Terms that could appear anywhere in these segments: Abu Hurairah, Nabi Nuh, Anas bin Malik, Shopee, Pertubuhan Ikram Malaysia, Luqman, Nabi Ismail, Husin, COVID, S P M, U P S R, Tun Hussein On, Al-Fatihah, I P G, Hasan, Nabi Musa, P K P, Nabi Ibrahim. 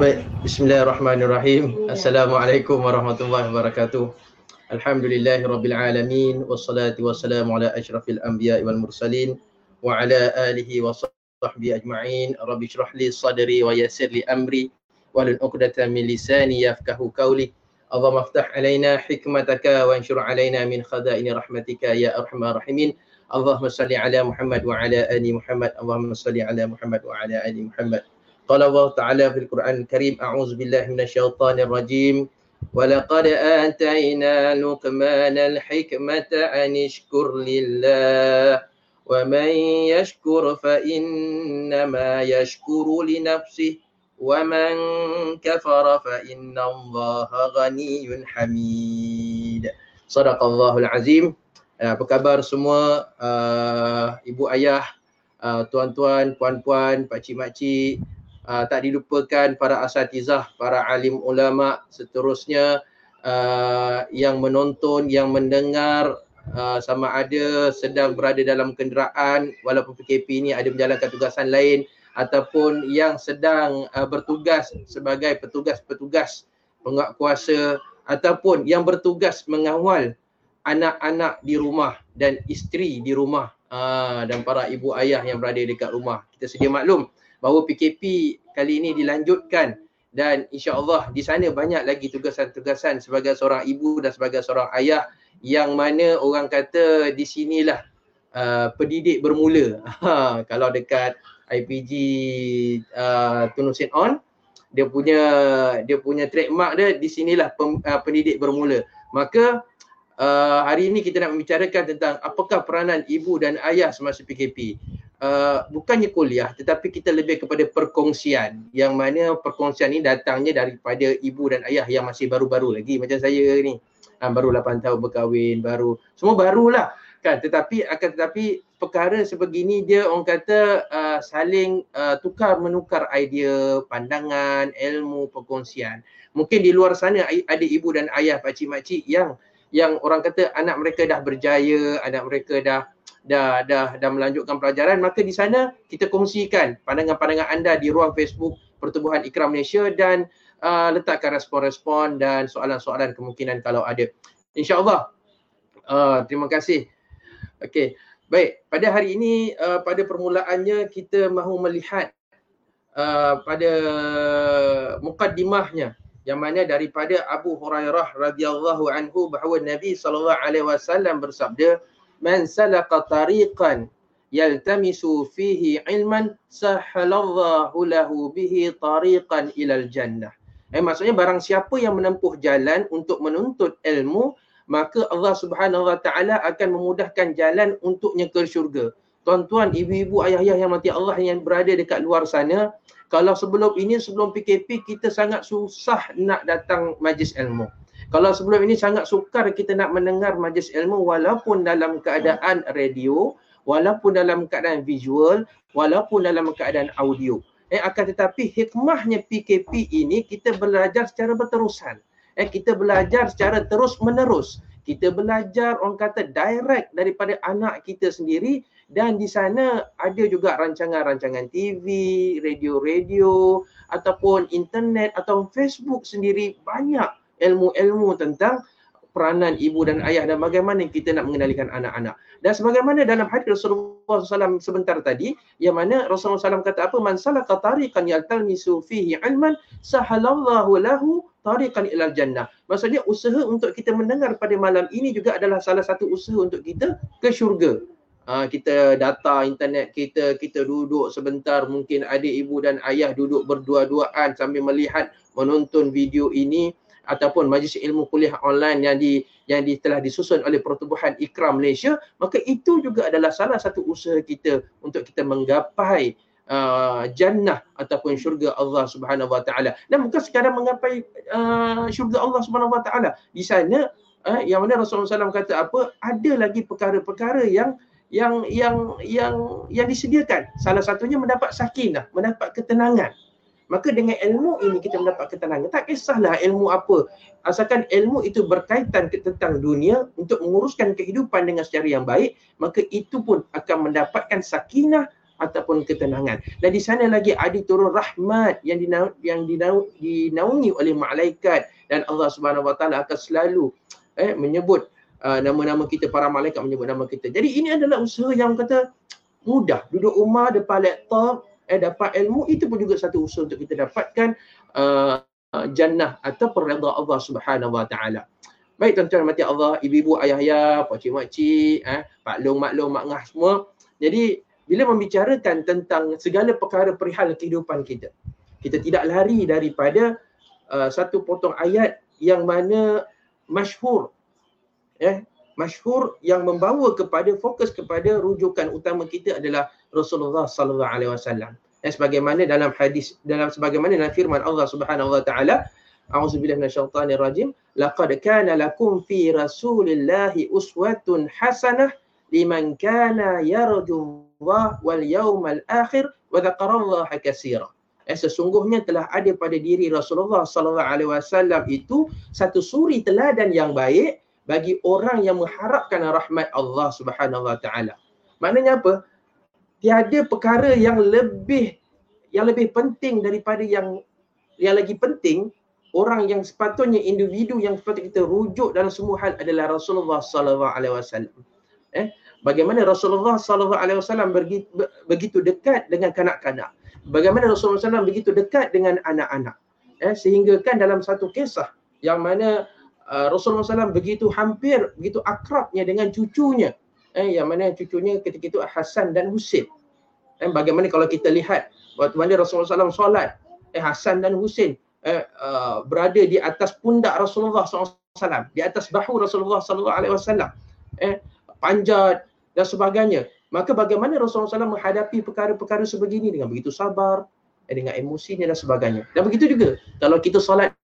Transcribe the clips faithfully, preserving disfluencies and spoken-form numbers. Baik, bismillahirrahmanirrahim. Assalamualaikum warahmatullahi wabarakatuh. Alhamdulillahirabbil alamin wassalatu wassalamu ala asyrafil anbiya'i wal mursalin wa ala alihi wa sahbihi ajma'in. Rabbi shrah li sadri wa yassir li amri wahlul 'uqdatam min lisani yafqahu qawli. Allahumma iftah alaina hikmataka wa anshur alaina min khaza'ini rahmatika ya arhamar rahimin. Allahumma salli ala Muhammad wa ala ali Muhammad. Allahumma salli ala Muhammad wa ala ali Muhammad. Qala Allah Ta'ala fil Quran Karim, a'udzu billahi minasyaitonir rajim. Wa laqad atayna Luqmanal hikmata an ishkur lillah wa man yashkur fa inna ma yashkuru li nafsihi wa man kafara fa inna Allaha ghaniyyun hamid. Sadaqallahul azim. Apa khabar semua uh, ibu ayah, uh, tuan-tuan, puan-puan, pakcik-makcik. Uh, tak dilupakan para asatizah, para alim ulama, seterusnya uh, yang menonton, yang mendengar, uh, sama ada sedang berada dalam kenderaan walaupun P K P ini ada menjalankan tugasan lain, ataupun yang sedang uh, bertugas sebagai petugas-petugas penguatkuasa, ataupun yang bertugas mengawal anak-anak di rumah dan isteri di rumah, uh, dan para ibu ayah yang berada dekat rumah. Kita sedia maklum bahawa P K P kali ini dilanjutkan dan insya-Allah di sana banyak lagi tugasan-tugasan sebagai seorang ibu dan sebagai seorang ayah, yang mana orang kata di sinilah uh, pendidik bermula. Ha, kalau dekat I P G uh, Tun Hussein On, dia punya dia punya trademark dia, di sinilah pem, uh, pendidik bermula. Maka uh, hari ini kita nak membicarakan tentang apakah peranan ibu dan ayah semasa P K P. Uh, bukannya kuliah, tetapi kita lebih kepada perkongsian, yang mana perkongsian ini datangnya daripada ibu dan ayah yang masih baru-baru lagi, macam saya ni uh, baru lapan tahun berkahwin, baru semua barulah kan, tetapi akan tetapi perkara sebegini dia orang kata uh, saling uh, tukar menukar idea, pandangan, ilmu, perkongsian. Mungkin di luar sana ada ibu dan ayah, pakcik makcik yang yang orang kata anak mereka dah berjaya, anak mereka dah Dah, dah dah melanjutkan pelajaran. Maka di sana kita kongsikan pandangan-pandangan anda di ruang Facebook Pertubuhan Ikram Malaysia, dan uh, letakkan respon-respon dan soalan-soalan kemungkinan kalau ada, insya-Allah. Uh, terima kasih. Okey, baik, pada hari ini uh, pada permulaannya kita mahu melihat uh, pada mukaddimahnya, yang mana daripada Abu Hurairah radhiyallahu anhu bahawa Nabi sallallahu alaihi wasallam bersabda, man salaka tariqan yaltamisu fihi ilman sahhalallahu lahu bihi tariqan ilal jannah. Eh, maksudnya barang siapa yang menempuh jalan untuk menuntut ilmu, maka Allah Subhanahu wa taala akan memudahkan jalan untuknya ke syurga. Tuan-tuan, ibu-ibu, ayah-ayah yang mati Allah yang berada dekat luar sana, kalau sebelum ini, sebelum P K P, kita sangat susah nak datang majlis ilmu. Kalau sebelum ini sangat sukar kita nak mendengar majlis ilmu, walaupun dalam keadaan radio, walaupun dalam keadaan visual, walaupun dalam keadaan audio. Eh, akan tetapi hikmahnya P K P ini kita belajar secara berterusan. Eh, kita belajar secara terus-menerus. Kita belajar orang kata direct daripada anak kita sendiri, dan di sana ada juga rancangan-rancangan T V, radio-radio, ataupun internet atau Facebook sendiri, banyak ilmu-ilmu tentang peranan ibu dan ayah dan bagaimana kita nak mengendalikan anak-anak. Dan sebagaimana dalam hadis Rasulullah sallallahu alaihi wasallam sebentar tadi, yang mana Rasulullah sallallahu alaihi wasallam kata apa? Man salaka tariqan yaltamisu fihi ilman sahhalallahu lahu tariqan ilal jannah. Maksudnya usaha untuk kita mendengar pada malam ini juga adalah salah satu usaha untuk kita ke syurga. Ha, kita data internet kita, kita duduk sebentar, mungkin ada ibu dan ayah duduk berdua-duaan sambil melihat, menonton video ini, ataupun majlis ilmu kuliah online yang di yang di, telah disusun oleh Pertubuhan Ikram Malaysia. Maka itu juga adalah salah satu usaha kita untuk kita menggapai uh, jannah ataupun syurga Allah Subhanahu wa taala. Dan bukan sekadar menggapai uh, syurga Allah Subhanahu wa taala. Di sana uh, yang mana Rasulullah sallallahu alaihi wasallam kata apa? Ada lagi perkara-perkara yang yang yang yang yang disediakan. Salah satunya mendapat sakinah, mendapat ketenangan. Maka dengan ilmu ini kita mendapat ketenangan. Tak kisahlah ilmu apa, asalkan ilmu itu berkaitan tentang dunia untuk menguruskan kehidupan dengan secara yang baik, maka itu pun akan mendapatkan sakinah ataupun ketenangan. Dan di sana lagi ada turun rahmat yang dinau, yang dinau, dinaungi oleh malaikat, dan Allah Subhanahu Wa Taala akan selalu eh, menyebut uh, nama-nama kita, para malaikat menyebut nama kita. Jadi ini adalah usaha yang kata mudah. Duduk rumah depan laptop, eh, dapat ilmu, itu pun juga satu usaha untuk kita dapatkan uh, jannah atau redha Allah Subhanahu Wa Taala. Baik tuan-tuan rahmati Allah, ibu-ibu, ayah-ayah, pakcik-makcik, eh, paklong-maklong, makngah semua. Jadi bila membicarakan tentang segala perkara perihal kehidupan kita, kita tidak lari daripada uh, satu potong ayat yang mana masyhur. Eh, masyhur yang membawa kepada fokus kepada rujukan utama kita adalah Rasulullah sallallahu alaihi wasallam. Eh, sebagaimana dalam hadis, dalam sebagaimana dalam firman Allah Subhanahu Wa Taala, a'udzubillahi minasyaitanir rajim, laqad kana lakum fi rasulillahi uswatun hasanah liman kana yarjullaha wal yawmal akhir wa dzakarallaha katsiran. Eh, sesungguhnya telah ada pada diri Rasulullah sallallahu alaihi wasallam itu satu suri teladan yang baik bagi orang yang mengharapkan rahmat Allah Subhanahu Wa Taala. Maknanya apa? Tiada perkara yang lebih yang lebih penting daripada yang yang lagi penting. Orang yang sepatutnya, individu yang sepatutnya kita rujuk dalam semua hal adalah Rasulullah sallallahu alaihi wasallam. Eh, bagaimana Rasulullah sallallahu alaihi wasallam begitu dekat dengan kanak-kanak. Bagaimana Rasulullah sallallahu alaihi wasallam begitu dekat dengan anak-anak. Eh, sehingga kan dalam satu kisah yang mana uh, Rasulullah sallallahu alaihi wasallam begitu hampir, begitu akrabnya dengan cucunya. Eh, yang mana cucunya ketika itu Hasan dan Husin. Eh, bagaimana kalau kita lihat waktu mana Rasulullah sallallahu alaihi wasallam solat, eh, Hasan dan Husin Eh, uh, berada di atas pundak Rasulullah sallallahu alaihi wasallam, di atas bahu Rasulullah sallallahu alaihi wasallam, eh, panjat dan sebagainya. Maka bagaimana Rasulullah sallallahu alaihi wasallam menghadapi perkara-perkara sebegini dengan begitu sabar, eh, dengan emosinya dan sebagainya. Dan begitu juga kalau kita solat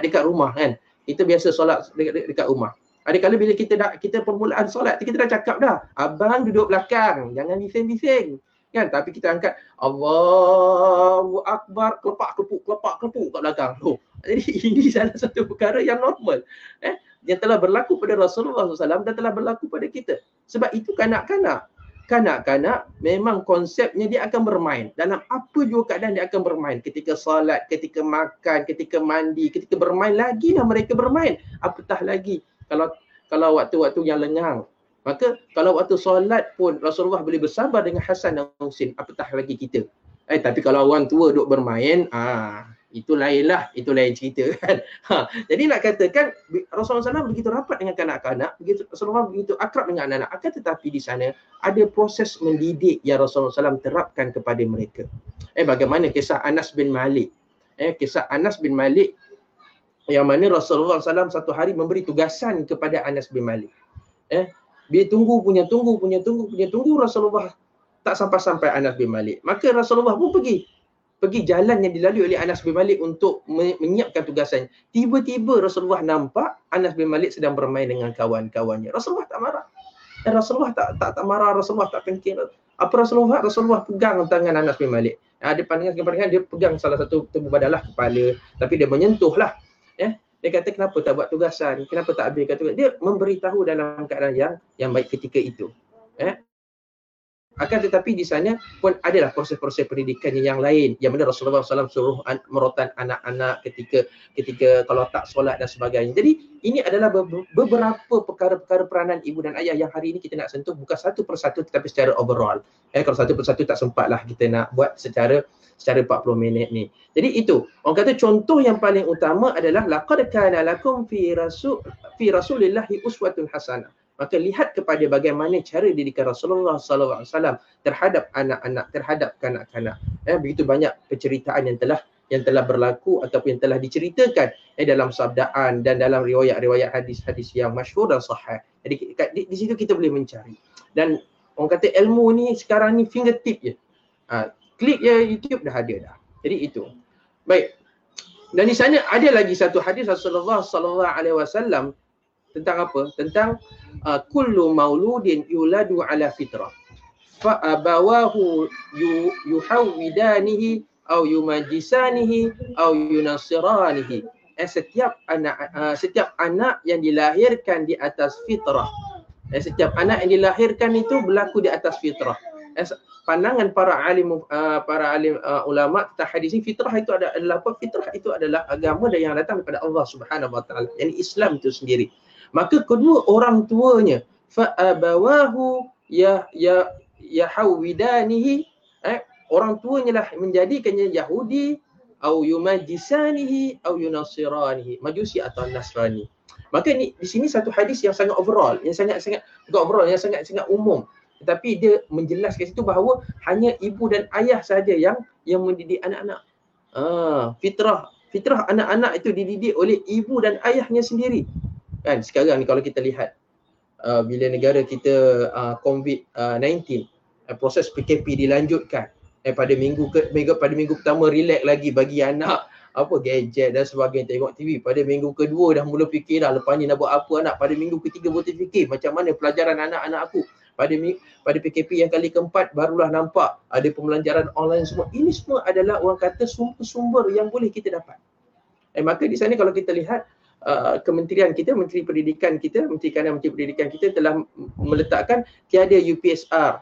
dekat rumah, kan, kita biasa solat dekat, dekat rumah. Adakala bila kita dah, kita permulaan solat, kita dah cakap dah, abang duduk belakang, jangan bising-bising, kan, tapi kita angkat Allahu Akbar, kelepak kepuk kelepak kepuk kat belakang. Oh, jadi ini salah satu perkara yang normal, eh, yang telah berlaku pada Rasulullah sallallahu alaihi wasallam dan telah berlaku pada kita. Sebab itu kanak-kanak, kanak-kanak memang konsepnya dia akan bermain. Dalam apa juga keadaan dia akan bermain. Ketika salat, ketika makan, ketika mandi, ketika bermain lagilah mereka bermain. Apatah lagi kalau kalau waktu-waktu yang lengang. Maka kalau waktu solat pun Rasulullah boleh bersabar dengan Hasan dan Husin, apatah lagi kita. Eh, tapi kalau orang tua duk bermain, ah, itu lainlah, itu lain cerita, kan. Ha, jadi nak katakan Rasulullah sallallahu alaihi wasallam begitu rapat dengan kanak-kanak, begitu Rasulullah begitu akrab dengan anak-anak, akan tetapi di sana ada proses mendidik yang Rasulullah sallallahu alaihi wasallam terapkan kepada mereka. Eh, bagaimana kisah Anas bin Malik? Eh, kisah Anas bin Malik yang mana Rasulullah sallallahu alaihi wasallam satu hari memberi tugasan kepada Anas bin Malik. Eh, dia tunggu punya tunggu punya tunggu punya tunggu Rasulullah tak sampai-sampai Anas bin Malik. Maka Rasulullah pun pergi pergi jalan yang dilalui oleh Anas bin Malik untuk menyiapkan tugasannya. Tiba-tiba Rasulullah nampak Anas bin Malik sedang bermain dengan kawan-kawannya. Rasulullah tak marah. Dan Rasulullah tak tak tak marah, Rasulullah tak tengking. Apa Rasulullah? Rasulullah pegang tangan Anas bin Malik. Ada pandangan-pandangan dia pegang salah satu terbadalah kepala, tapi dia menyentuhlah. Ya. Dia kata kenapa tak buat tugasan, kenapa tak habiskan tugasan. Dia memberitahu dalam keadaan yang yang baik ketika itu. Eh? Akan tetapi di sana pun adalah proses-proses pendidikan yang lain. Yang mana Rasulullah sallallahu alaihi wasallam suruh an- merotan anak-anak ketika ketika kalau tak solat dan sebagainya. Jadi ini adalah beberapa perkara-perkara peranan ibu dan ayah yang hari ini kita nak sentuh, bukan satu persatu tetapi secara overall. Eh, kalau satu persatu tak sempatlah kita nak buat secara secara empat puluh minit ni. Jadi itu, orang kata contoh yang paling utama adalah laqad kana lakum fi rasul fi rasulillahi uswatun hasanah. Maka lihat kepada bagaimana cara didikan Rasulullah sallallahu alaihi wasallam terhadap anak-anak, terhadap kanak-kanak. Eh, begitu banyak penceritaan yang telah yang telah berlaku ataupun yang telah diceritakan eh, dalam sabdaan dan dalam riwayat-riwayat hadis-hadis yang masyhur dan sahih. Jadi di, di situ kita boleh mencari. Dan orang kata ilmu ni sekarang ni fingertip je. Ha, klik ya YouTube dah ada dah. Jadi itu. Baik. Dan di sana ada lagi satu hadis Rasulullah sallallahu alaihi wasallam tentang apa? Tentang uh, kullu mauludin yuladu ala fitrah fa abawahu yu, yuhawidanihi au yumajisanihi au yunasiranihi. Eh, setiap anak uh, setiap anak yang dilahirkan di atas fitrah. Eh, setiap anak yang dilahirkan itu berlaku di atas fitrah. Eh, pandangan para alim uh, para alim uh, ulama tentang hadis ini, fitrah itu adalah, adalah apa? Fitrah itu adalah agama dan yang datang daripada Allah Subhanahu Wa Taala, yakni Islam itu sendiri. Maka kedua orang tuanya, fa abawahu ya ya yahawidanihi, eh, orang tuanya lah menjadikannya Yahudi au yumajisanihi au yunasiranihi, Majusi atau Nasrani. Maka ni di sini satu hadis yang sangat overall, yang sangat-sangat bukan overall, yang sangat-sangat umum. Tetapi dia menjelaskan situ bahawa hanya ibu dan ayah sahaja yang yang mendidik anak-anak. Ah, fitrah, fitrah anak-anak itu dididik oleh ibu dan ayahnya sendiri. Kan sekarang ni kalau kita lihat uh, bila negara kita uh, COVID sembilan belas, uh, proses P K P dilanjutkan. Eh, pada minggu ke, minggu pada minggu pertama relax lagi bagi anak apa gadget dan sebagainya, tengok T V. Pada minggu kedua dah mula fikir dah, lepas ni nak buat apa anak. Pada minggu ketiga baru terfikir macam mana pelajaran anak-anak aku. Pada pada P K P yang kali keempat barulah nampak ada pembelajaran online semua. Ini semua adalah orang kata sumber-sumber yang boleh kita dapat. Eh, maka di sana kalau kita lihat uh, kementerian kita, Menteri Pendidikan kita, Menteri Kanan Menteri Pendidikan kita telah meletakkan tiada U P S R,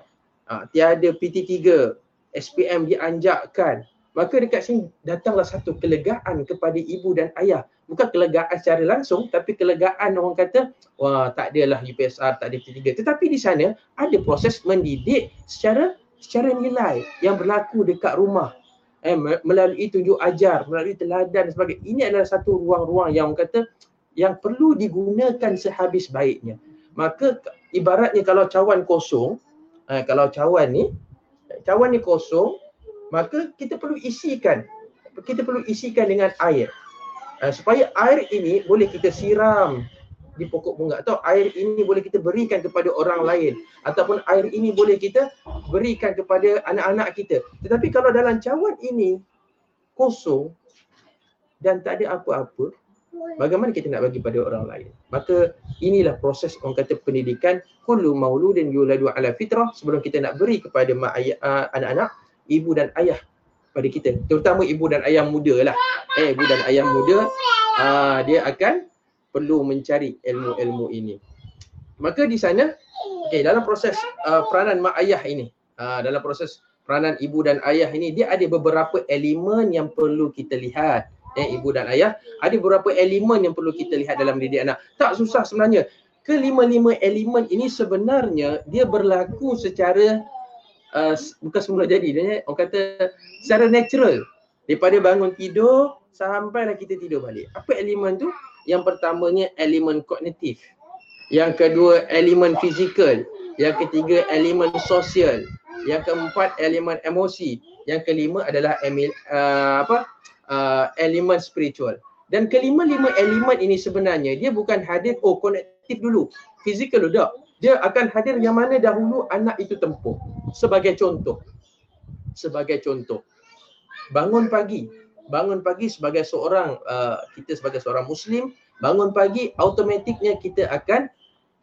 uh, tiada P T tiga, S P M dianjakkan. Maka dekat sini datanglah satu kelegaan kepada ibu dan ayah. Bukan kelegaan secara langsung, tapi kelegaan orang kata, wah tak adalah U P S R, tak ada P T tiga. Tetapi di sana ada proses mendidik secara secara nilai yang berlaku dekat rumah. Eh, melalui tunjuk ajar, melalui teladan dan sebagainya. Ini adalah satu ruang-ruang yang orang kata yang perlu digunakan sehabis baiknya. Maka ibaratnya kalau cawan kosong, eh, kalau cawan ni, cawan ni kosong, maka kita perlu isikan, kita perlu isikan dengan air. Uh, supaya air ini boleh kita siram di pokok bunga, atau air ini boleh kita berikan kepada orang lain, ataupun air ini boleh kita berikan kepada anak-anak kita. Tetapi kalau dalam cawan ini kosong dan tak ada apa-apa, bagaimana kita nak bagi pada orang lain? Maka inilah proses orang kata pendidikan, kullu mauludin yuladu ala fitrah, sebelum kita nak beri kepada mak ayah, uh, anak-anak, ibu dan ayah pada kita, terutama ibu dan ayah muda lah. Eh, ibu dan ayah muda aa, dia akan perlu mencari ilmu-ilmu ini. Maka di sana, okay, dalam proses uh, peranan mak ayah ini, uh, dalam proses peranan ibu dan ayah ini, dia ada beberapa elemen yang perlu kita lihat. Eh, ibu dan ayah ada beberapa elemen yang perlu kita lihat dalam didik anak. Tak susah sebenarnya. Kelima-lima elemen ini sebenarnya dia berlaku secara Uh, bukan semula jadi, dia orang kata secara natural, daripada bangun tidur sampailah kita tidur balik. Apa elemen tu? Yang pertamanya elemen kognitif, yang kedua elemen fizikal, yang ketiga elemen sosial, yang keempat elemen emosi, yang kelima adalah emil, uh, apa uh, elemen spiritual. Dan kelima-lima elemen ini sebenarnya dia bukan hadir oh kognitif dulu, fizikal dulu, tak. Dia akan hadir yang mana dahulu anak itu tempuh. Sebagai contoh, sebagai contoh, bangun pagi, bangun pagi sebagai seorang, uh, kita sebagai seorang Muslim, bangun pagi automatiknya kita akan,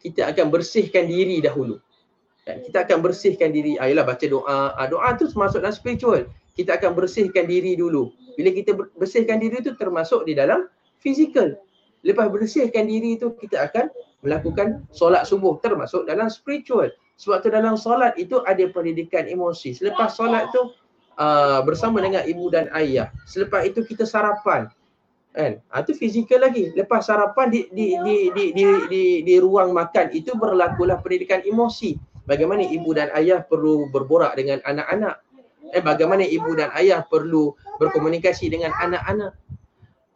kita akan bersihkan diri dahulu. Kita akan bersihkan diri, ayolah baca doa, doa tu termasuk dalam spiritual. Kita akan bersihkan diri dulu. Bila kita bersihkan diri itu termasuk di dalam fizikal. Lepas bersihkan diri itu kita akan melakukan solat subuh, termasuk dalam spiritual. Sebab tu dalam solat itu ada pendidikan emosi. Selepas solat tu uh, bersama dengan ibu dan ayah. Selepas itu kita sarapan, kan? Ha, tu fizikal lagi. Lepas sarapan di di di di di, di, di ruang makan itu berlakulah pendidikan emosi. Bagaimana ibu dan ayah perlu berborak dengan anak-anak. Eh, bagaimana ibu dan ayah perlu berkomunikasi dengan anak-anak,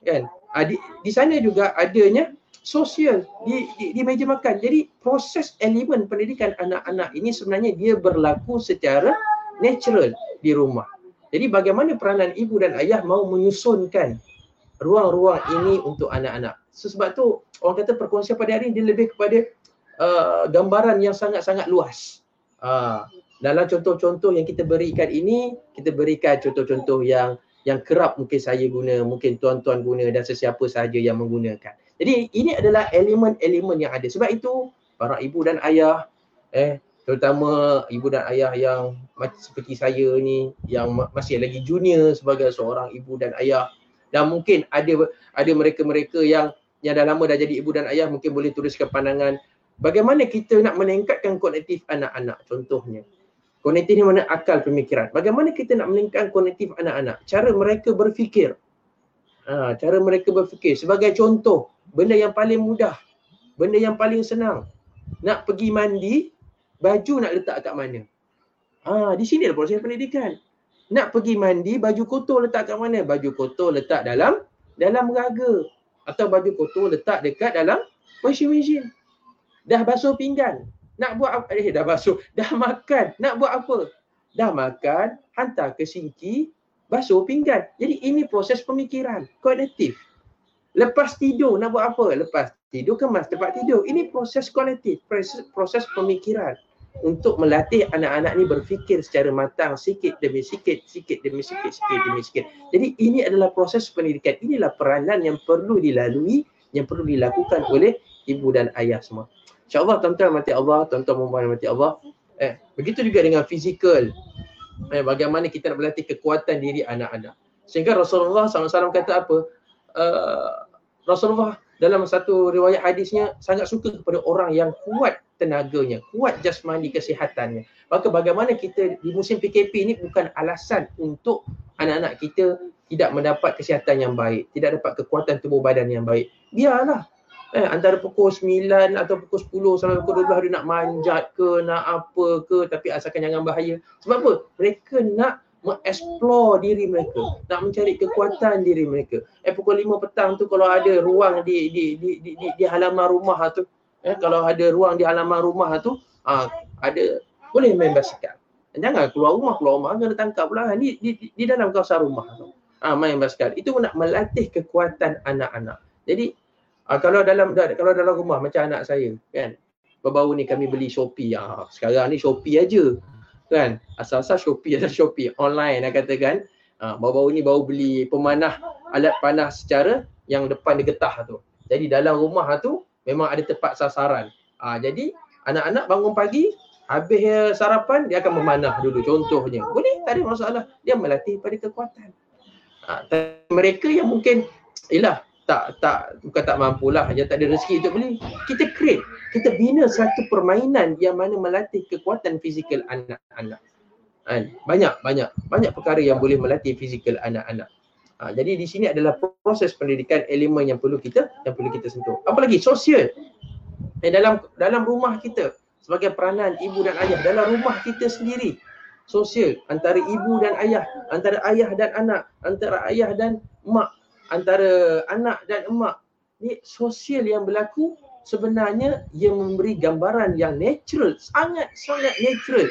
kan? Ha, di, di sana juga adanya sosial di, di di meja makan. Jadi proses elemen pendidikan anak-anak ini sebenarnya dia berlaku secara natural di rumah. Jadi bagaimana peranan ibu dan ayah mau menyusunkan ruang-ruang ini untuk anak-anak. So, sebab tu orang kata perkongsian pada hari ini dia lebih kepada uh, gambaran yang sangat-sangat luas. Uh, dalam contoh-contoh yang kita berikan ini, kita berikan contoh-contoh yang yang kerap mungkin saya guna, mungkin tuan-tuan guna dan sesiapa sahaja yang menggunakan. Jadi ini adalah elemen-elemen yang ada. Sebab itu para ibu dan ayah, eh, terutama ibu dan ayah yang seperti saya ni, yang masih lagi junior sebagai seorang ibu dan ayah, dan mungkin ada ada mereka-mereka yang yang dah lama dah jadi ibu dan ayah, mungkin boleh tuliskan pandangan bagaimana kita nak meningkatkan kognitif anak-anak contohnya. Kognitif ni mana akal pemikiran. Bagaimana kita nak melingkan kognitif anak-anak? Cara mereka berfikir. Ha, cara mereka berfikir. Sebagai contoh, benda yang paling mudah. Benda yang paling senang. Nak pergi mandi, baju nak letak kat mana? Ha, di sini lah proses pendidikan. Nak pergi mandi, baju kotor letak kat mana? Baju kotor letak dalam dalam raga. Atau baju kotor letak dekat dalam washing machine. Dah basuh pinggan. Nak buat apa? Eh, dah basuh. Dah makan. Nak buat apa? Dah makan, hantar ke sinki, basuh pinggan. Jadi ini proses pemikiran, kognitif. Lepas tidur nak buat apa? Lepas tidur kemas tempat tidur. Ini proses kognitif, proses, proses pemikiran. Untuk melatih anak-anak ni berfikir secara matang sikit demi sikit, sikit demi sikit, sikit demi sikit. Jadi ini adalah proses pendidikan. Inilah peranan yang perlu dilalui, yang perlu dilakukan oleh ibu dan ayah semua. InsyaAllah tuan-tuan mati Allah, tuan-tuan perempuan mati Allah. Eh, begitu juga dengan fizikal. Eh, bagaimana kita nak melatih kekuatan diri anak-anak. Sehingga Rasulullah sallallahu alaihi wasallam kata apa? Uh, Rasulullah dalam satu riwayat hadisnya sangat suka kepada orang yang kuat tenaganya, kuat jasmani kesihatannya. Maka bagaimana kita di musim P K P ini bukan alasan untuk anak-anak kita tidak mendapat kesihatan yang baik, tidak dapat kekuatan tubuh badan yang baik. Biarlah. Eh, antara pukul sembilan atau pukul sepuluh sampai pukul dua belas dia nak manjat ke, nak apa ke, tapi asalkan jangan bahaya. Sebab apa? Mereka nak mengeksplor diri mereka, nak mencari kekuatan diri mereka. Eh, pukul lima petang tu kalau ada ruang di di di di, di, di halaman rumah tu, eh, kalau ada ruang di halaman rumah tu, ah, ada boleh main basikal. Jangan keluar rumah, keluar rumah kena tangkap pula. Ni di, di, di dalam kawasan rumah tu. Ah, main basikal. Itu nak melatih kekuatan anak-anak. Jadi Uh, kalau dalam kalau dalam rumah macam anak saya kan, baru ni kami beli Shopee. Ah, sekarang ni Shopee aja kan, asal-asal Shopee asal Shopee online nak katakan. Ah, baru-baru ni baru beli pemanah, alat panah secara yang depan dia getah tu. Jadi dalam rumah tu memang ada tepat sasaran. Ah, jadi anak-anak bangun pagi habis sarapan dia akan memanah dulu contohnya. Boleh, tak ada masalah. Dia melatih pada kekuatan. Ah, mereka yang mungkin ialah tak tak bukan tak mampulah, dia tak ada rezeki untuk beli. Kita create, kita bina satu permainan yang mana melatih kekuatan fizikal anak-anak. Banyak banyak banyak perkara yang boleh melatih fizikal anak-anak. Ha, jadi di sini adalah proses pendidikan, elemen yang perlu kita yang perlu kita sentuh. Apa lagi? Sosial. Eh, dalam dalam rumah kita sebagai peranan ibu dan ayah, dalam rumah kita sendiri. Sosial antara ibu dan ayah, antara ayah dan anak, antara ayah dan mak, antara anak dan emak. Ni sosial yang berlaku sebenarnya yang memberi gambaran yang natural, sangat-sangat natural.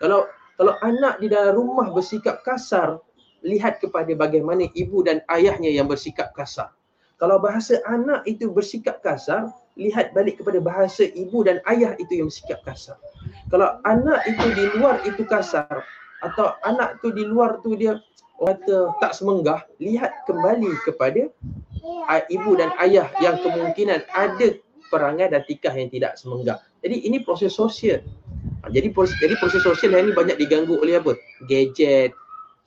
Kalau kalau anak di dalam rumah bersikap kasar, lihat kepada bagaimana ibu dan ayahnya yang bersikap kasar. Kalau bahasa anak itu bersikap kasar, lihat balik kepada bahasa ibu dan ayah itu yang bersikap kasar. Kalau anak itu di luar itu kasar, atau anak tu di luar tu dia kata tak semenggah, lihat kembali kepada ibu dan ayah yang kemungkinan ada perangai dan tingkah yang tidak semenggah. Jadi ini proses sosial. Jadi proses, jadi proses sosial yang ini banyak diganggu oleh apa? Gadget,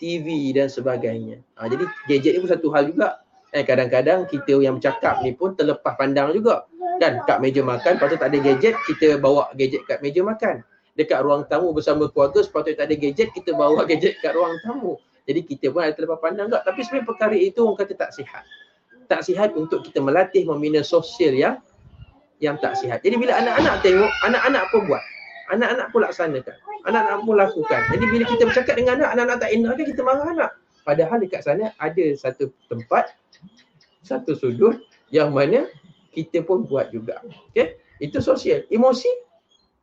T V dan sebagainya. Ha, jadi gadget ni pun satu hal juga. Eh, kadang-kadang kita yang bercakap ni pun terlepas pandang juga. Kan kat meja makan, patut tak ada gadget, kita bawa gadget kat meja makan. Dekat ruang tamu bersama keluarga, sepatutnya tak ada gadget, kita bawa gadget kat ruang tamu. Jadi kita pun ada terlepas pandang tak. Tapi sebenarnya perkara itu orang kata tak sihat. Tak sihat untuk kita melatih membina sosial yang yang tak sihat. Jadi bila anak-anak tengok, anak-anak pun buat. Anak-anak pun laksanakan. Anak-anak pun lakukan. Jadi bila kita bercakap dengan anak, anak-anak tak enak kan, kita marah anak. Padahal dekat sana ada satu tempat, satu sudut yang mana kita pun buat juga. Okay? Itu sosial. Emosi.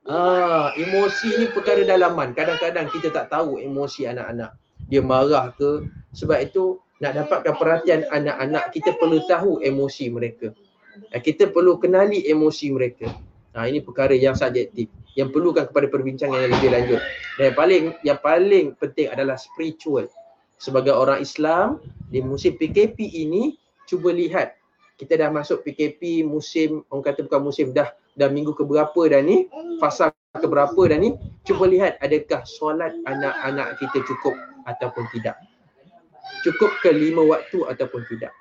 Ah, emosi ni perkara dalaman. Kadang-kadang kita tak tahu emosi anak-anak. Dia marah ke. Sebab itu nak dapatkan perhatian anak-anak, kita perlu tahu emosi mereka. Kita perlu kenali emosi mereka. Ha, ini perkara yang subjektif, yang perlukan kepada perbincangan yang lebih lanjut. Dan yang paling, yang paling penting adalah spiritual. Sebagai orang Islam di musim P K P ini, cuba lihat. Kita dah masuk P K P musim, orang kata bukan musim, dah dah minggu keberapa dah ni, fasa keberapa dah ni. Cuba lihat adakah solat anak-anak kita cukup ataupun tidak. Cukup ke lima waktu ataupun tidak.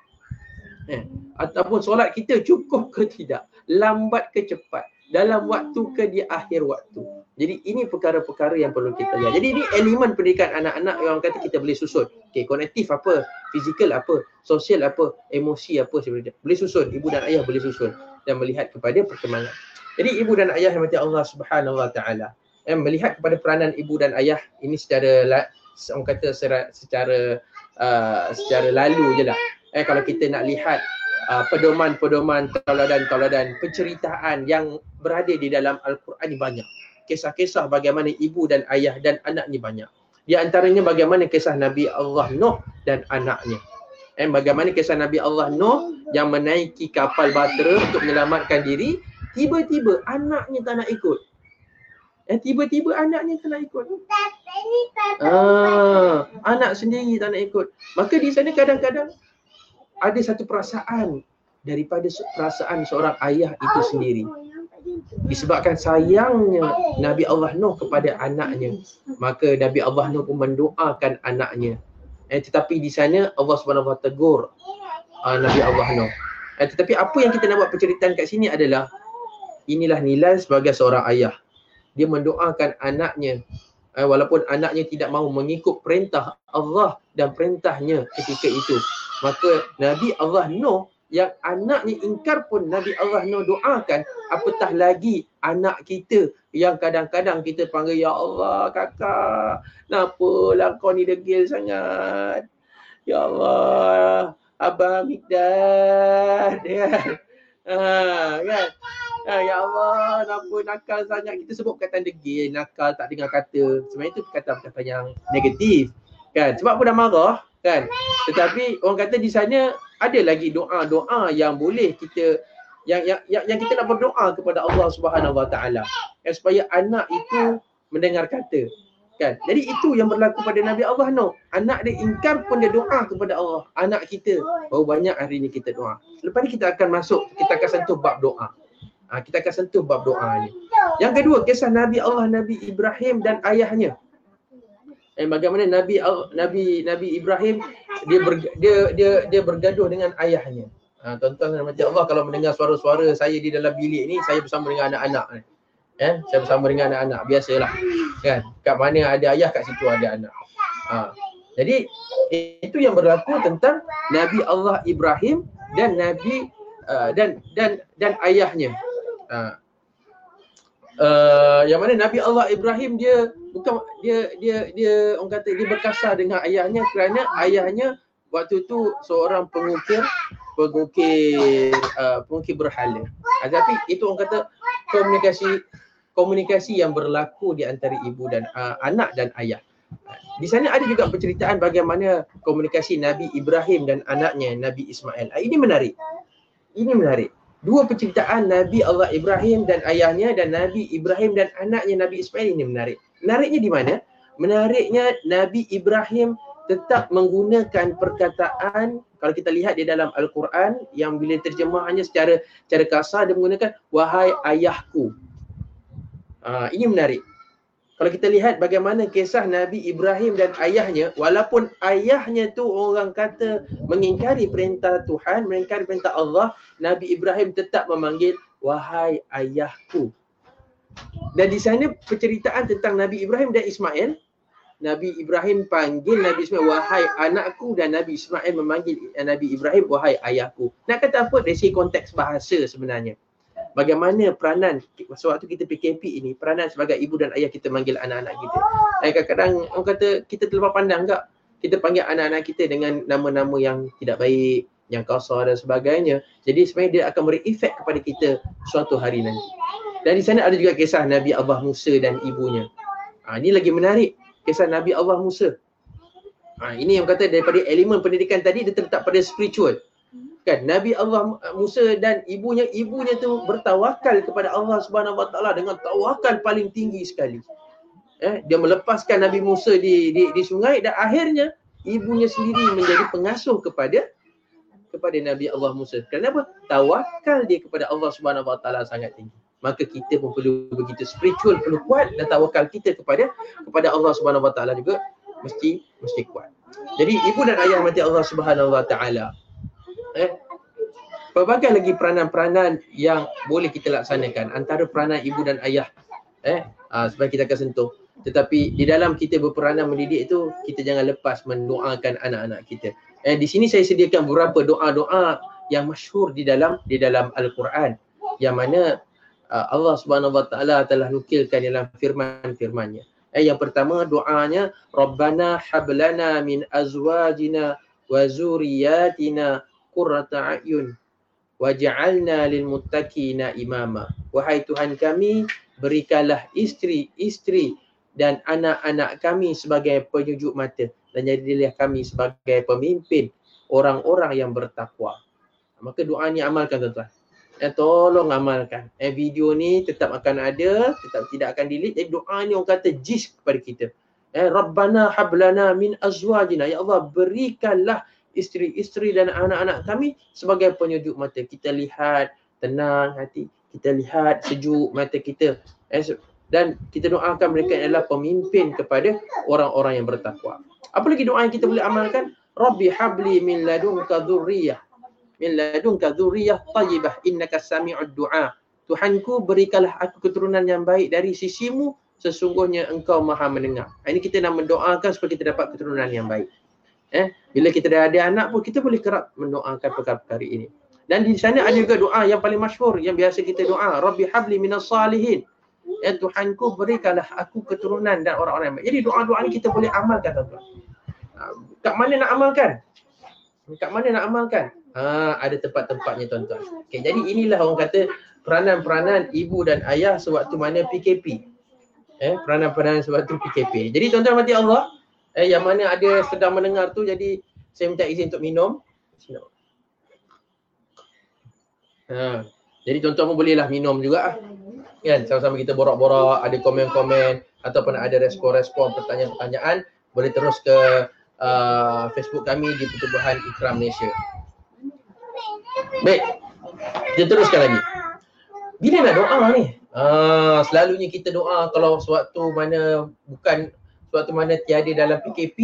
Eh, ataupun solat kita cukup ke tidak. Lambat ke cepat. dalam waktu ke di akhir waktu. Jadi ini perkara-perkara yang perlu kita lihat. Jadi ini elemen pendidikan anak-anak yang orang kata kita boleh susun. Okey, kognitif apa, fizikal apa, sosial apa, emosi apa sebenarnya. Boleh susun, ibu dan ayah boleh susun dan melihat kepada perkembangan. Jadi ibu dan ayah yang mati Allah Subhanahu Wa Taala, yang melihat kepada peranan ibu dan ayah ini secara orang kata secara secara, uh, secara lalu je lah. Eh, kalau kita nak lihat Uh, pedoman-pedoman, tauladan-tauladan, penceritaan yang berada di dalam Al-Quran ni banyak. Kisah-kisah bagaimana ibu dan ayah dan anak ni banyak. Di antaranya bagaimana kisah Nabi Allah Nuh dan anaknya. Eh, bagaimana kisah Nabi Allah Nuh yang menaiki kapal batera untuk menyelamatkan diri, tiba-tiba anaknya tak nak ikut. Eh, tiba-tiba anaknya tak nak ikut. Ah, anak sendiri tak nak ikut. Maka di sana kadang-kadang ada satu perasaan daripada perasaan seorang ayah itu sendiri. Disebabkan sayangnya Nabi Allah Nuh kepada anaknya, maka Nabi Allah Nuh pun mendoakan anaknya. Eh, tetapi di sana Allah subhanahu wa taala tegur uh, Nabi Allah Nuh. Eh, tetapi apa yang kita nak buat penceritaan kat sini adalah inilah nilai sebagai seorang ayah. Dia mendoakan anaknya eh, walaupun anaknya tidak mahu mengikut perintah Allah dan perintahnya ketika itu. Maka Nabi Allah Nuh yang anaknya ingkar pun Nabi Allah Nuh doakan, apatah lagi anak kita yang kadang-kadang kita panggil, ya Allah kakak, kenapalah kau ni degil sangat, ya Allah Abang Mikdad, ya ha, kan? Ha, ya Allah kenapa nakal sangat. Kita sebut perkataan degil, nakal, tak dengar kata. Sebenarnya itu perkataan-perkataan yang negatif kan, sebab pun dah marah kan. Tetapi orang kata di sana ada lagi doa-doa yang boleh kita yang yang yang kita nak berdoa kepada Allah Subhanahu Wa Taala supaya anak itu mendengar kata kan. Jadi itu yang berlaku pada Nabi Allah Nuh. Anak dia ingkar pun dia doa kepada Allah. Anak kita baru banyak hari ni kita doa. Lepas ni kita akan masuk, kita akan sentuh bab doa. Ha, kita akan sentuh bab doa ni. Yang kedua, kisah Nabi Allah Nabi Ibrahim dan ayahnya. Eh, bagaimana Nabi Nabi Nabi Ibrahim dia ber, dia dia dia bergaduh dengan ayahnya. Ha, tuan-tuan dan hadirin Allah, kalau mendengar suara-suara saya di dalam bilik ni, saya bersama dengan anak-anak ni. Eh, saya bersama dengan anak-anak, biasalah kan. Kat mana ada ayah, kat situ ada anak. Ha. Jadi itu yang berlaku tentang Nabi Allah Ibrahim dan Nabi uh, dan dan dan ayahnya. Ha. Uh, yang mana Nabi Allah Ibrahim dia bukan dia dia dia orang kata dia berkasar dengan ayahnya kerana ayahnya waktu tu seorang pengukir pengukir uh, pengukir berhala. Tapi itu orang kata komunikasi komunikasi yang berlaku di antara ibu dan uh, anak dan ayah. Di sana ada juga penceritaan bagaimana komunikasi Nabi Ibrahim dan anaknya Nabi Ismail. Uh, ini menarik. Ini menarik. Dua penceritaan Nabi Allah Ibrahim dan ayahnya dan Nabi Ibrahim dan anaknya Nabi Ismail ini menarik. Menariknya di mana? Menariknya Nabi Ibrahim tetap menggunakan perkataan, kalau kita lihat di dalam Al-Quran yang bila terjemahannya secara secara kasar dia menggunakan wahai ayahku. Ha, ini menarik. Kalau kita lihat bagaimana kisah Nabi Ibrahim dan ayahnya, walaupun ayahnya tu orang kata mengingkari perintah Tuhan, mengingkari perintah Allah, Nabi Ibrahim tetap memanggil wahai ayahku. Dan di sana penceritaan tentang Nabi Ibrahim dan Ismail, Nabi Ibrahim panggil Nabi Ismail wahai anakku dan Nabi Ismail memanggil Nabi Ibrahim wahai ayahku. Nak kata apa? Dari segi konteks bahasa sebenarnya. Bagaimana peranan sewaktu kita P K P ini, peranan sebagai ibu dan ayah kita manggil anak-anak kita. Eh, kadang-kadang orang kata kita terlepas pandang tak? Kita panggil anak-anak kita dengan nama-nama yang tidak baik, yang kasar dan sebagainya. Jadi sebenarnya dia akan beri efek kepada kita suatu hari nanti. Dan di sana ada juga kisah Nabi Allah Musa dan ibunya. Ha, ini lagi menarik, kisah Nabi Allah Musa. Ha, ini yang kata daripada elemen pendidikan tadi dia terletak pada spiritual. Kan Nabi Allah Musa dan ibunya ibunya tu bertawakal kepada Allah Subhanahu Wa Taala dengan tawakal paling tinggi sekali. Eh, dia melepaskan Nabi Musa di, di di sungai dan akhirnya ibunya sendiri menjadi pengasuh kepada kepada Nabi Allah Musa. Kenapa? Tawakal dia kepada Allah Subhanahu Wa Taala sangat tinggi. Maka kita pun perlu begitu spiritual, perlu kuat, dan tawakal kita kepada kepada Allah Subhanahu Wa Taala juga mesti mesti kuat. Jadi ibu dan ayah mati Allah Subhanahu Wa Taala. Eh, Berbagai lagi peranan-peranan yang boleh kita laksanakan antara peranan ibu dan ayah. Eh, aa, sebab kita akan sentuh. Tetapi di dalam kita berperanan mendidik itu, kita jangan lepas mendoakan anak-anak kita. Eh, di sini saya sediakan beberapa doa-doa yang masyhur di dalam di dalam Al-Quran, yang mana uh, Allah Subhanahu Wa Taala telah nukilkan dalam firman-firman-Nya. Eh, yang pertama doanya, Rabbana hablana min azwajina wa zuriyatina qurrata a'yun waj'alna lil muttaqina imama. Wahai Tuhan kami, berikanlah isteri-isteri dan anak-anak kami sebagai penyejuk mata, dan jadilah kami sebagai pemimpin orang-orang yang bertakwa. Maka doa ni amalkan tuan-tuan. Eh, tolong amalkan. Eh, video ni tetap akan ada, tetap tidak akan delete. Eh, doa ni orang kata jis kepada kita. Eh, Rabbana hablana min azwajina. Ya Allah, berikanlah isteri-isteri dan anak-anak kami sebagai penyejuk mata. Kita lihat tenang hati, kita lihat sejuk mata kita. Eh, dan kita doakan mereka adalah pemimpin kepada orang-orang yang bertakwa. Apa lagi doa yang kita boleh amalkan? Rabbi habli min ladunka dzurriyyah. Min ladunka dzurriyyah thayyibah innaka sami'ud du'a. Tuhanku, berikanlah aku keturunan yang baik dari sisimu, sesungguhnya engkau maha mendengar. Ini kita nak mendoakan supaya kita dapat keturunan yang baik. Eh, bila kita dah ada anak pun, kita boleh kerap mendoakan perkara-perkara ini. Dan di sana ada juga doa yang paling masyhur, yang biasa kita doa, Rabbi habli minas salihin. Ya Tuhanku, berikanlah aku keturunan dan orang-orang yang baik. Jadi doa-doa ni kita boleh amalkan, tuan-tuan. Kat mana nak amalkan? Kat mana nak amalkan? Ha, ada tempat-tempatnya tuan-tuan. Okay, jadi inilah orang kata peranan-peranan ibu dan ayah sewaktu mana P K P. Eh, peranan-peranan sewaktu P K P. Jadi tuan-tuan mati Allah, eh, yang mana ada sedang mendengar tu, jadi saya minta izin untuk minum. Ha, jadi tuan-tuan pun bolehlah minum juga lah. Kan, sama-sama kita borak-borak, ada komen-komen ataupun ada respon-respon pertanyaan-pertanyaan, boleh terus ke uh, Facebook kami di Pertubuhan Ikram Malaysia. Baik, kita teruskan lagi. Bila nak doa ni? Ah, selalunya kita doa kalau sewaktu mana bukan sewaktu mana tiada dalam P K P,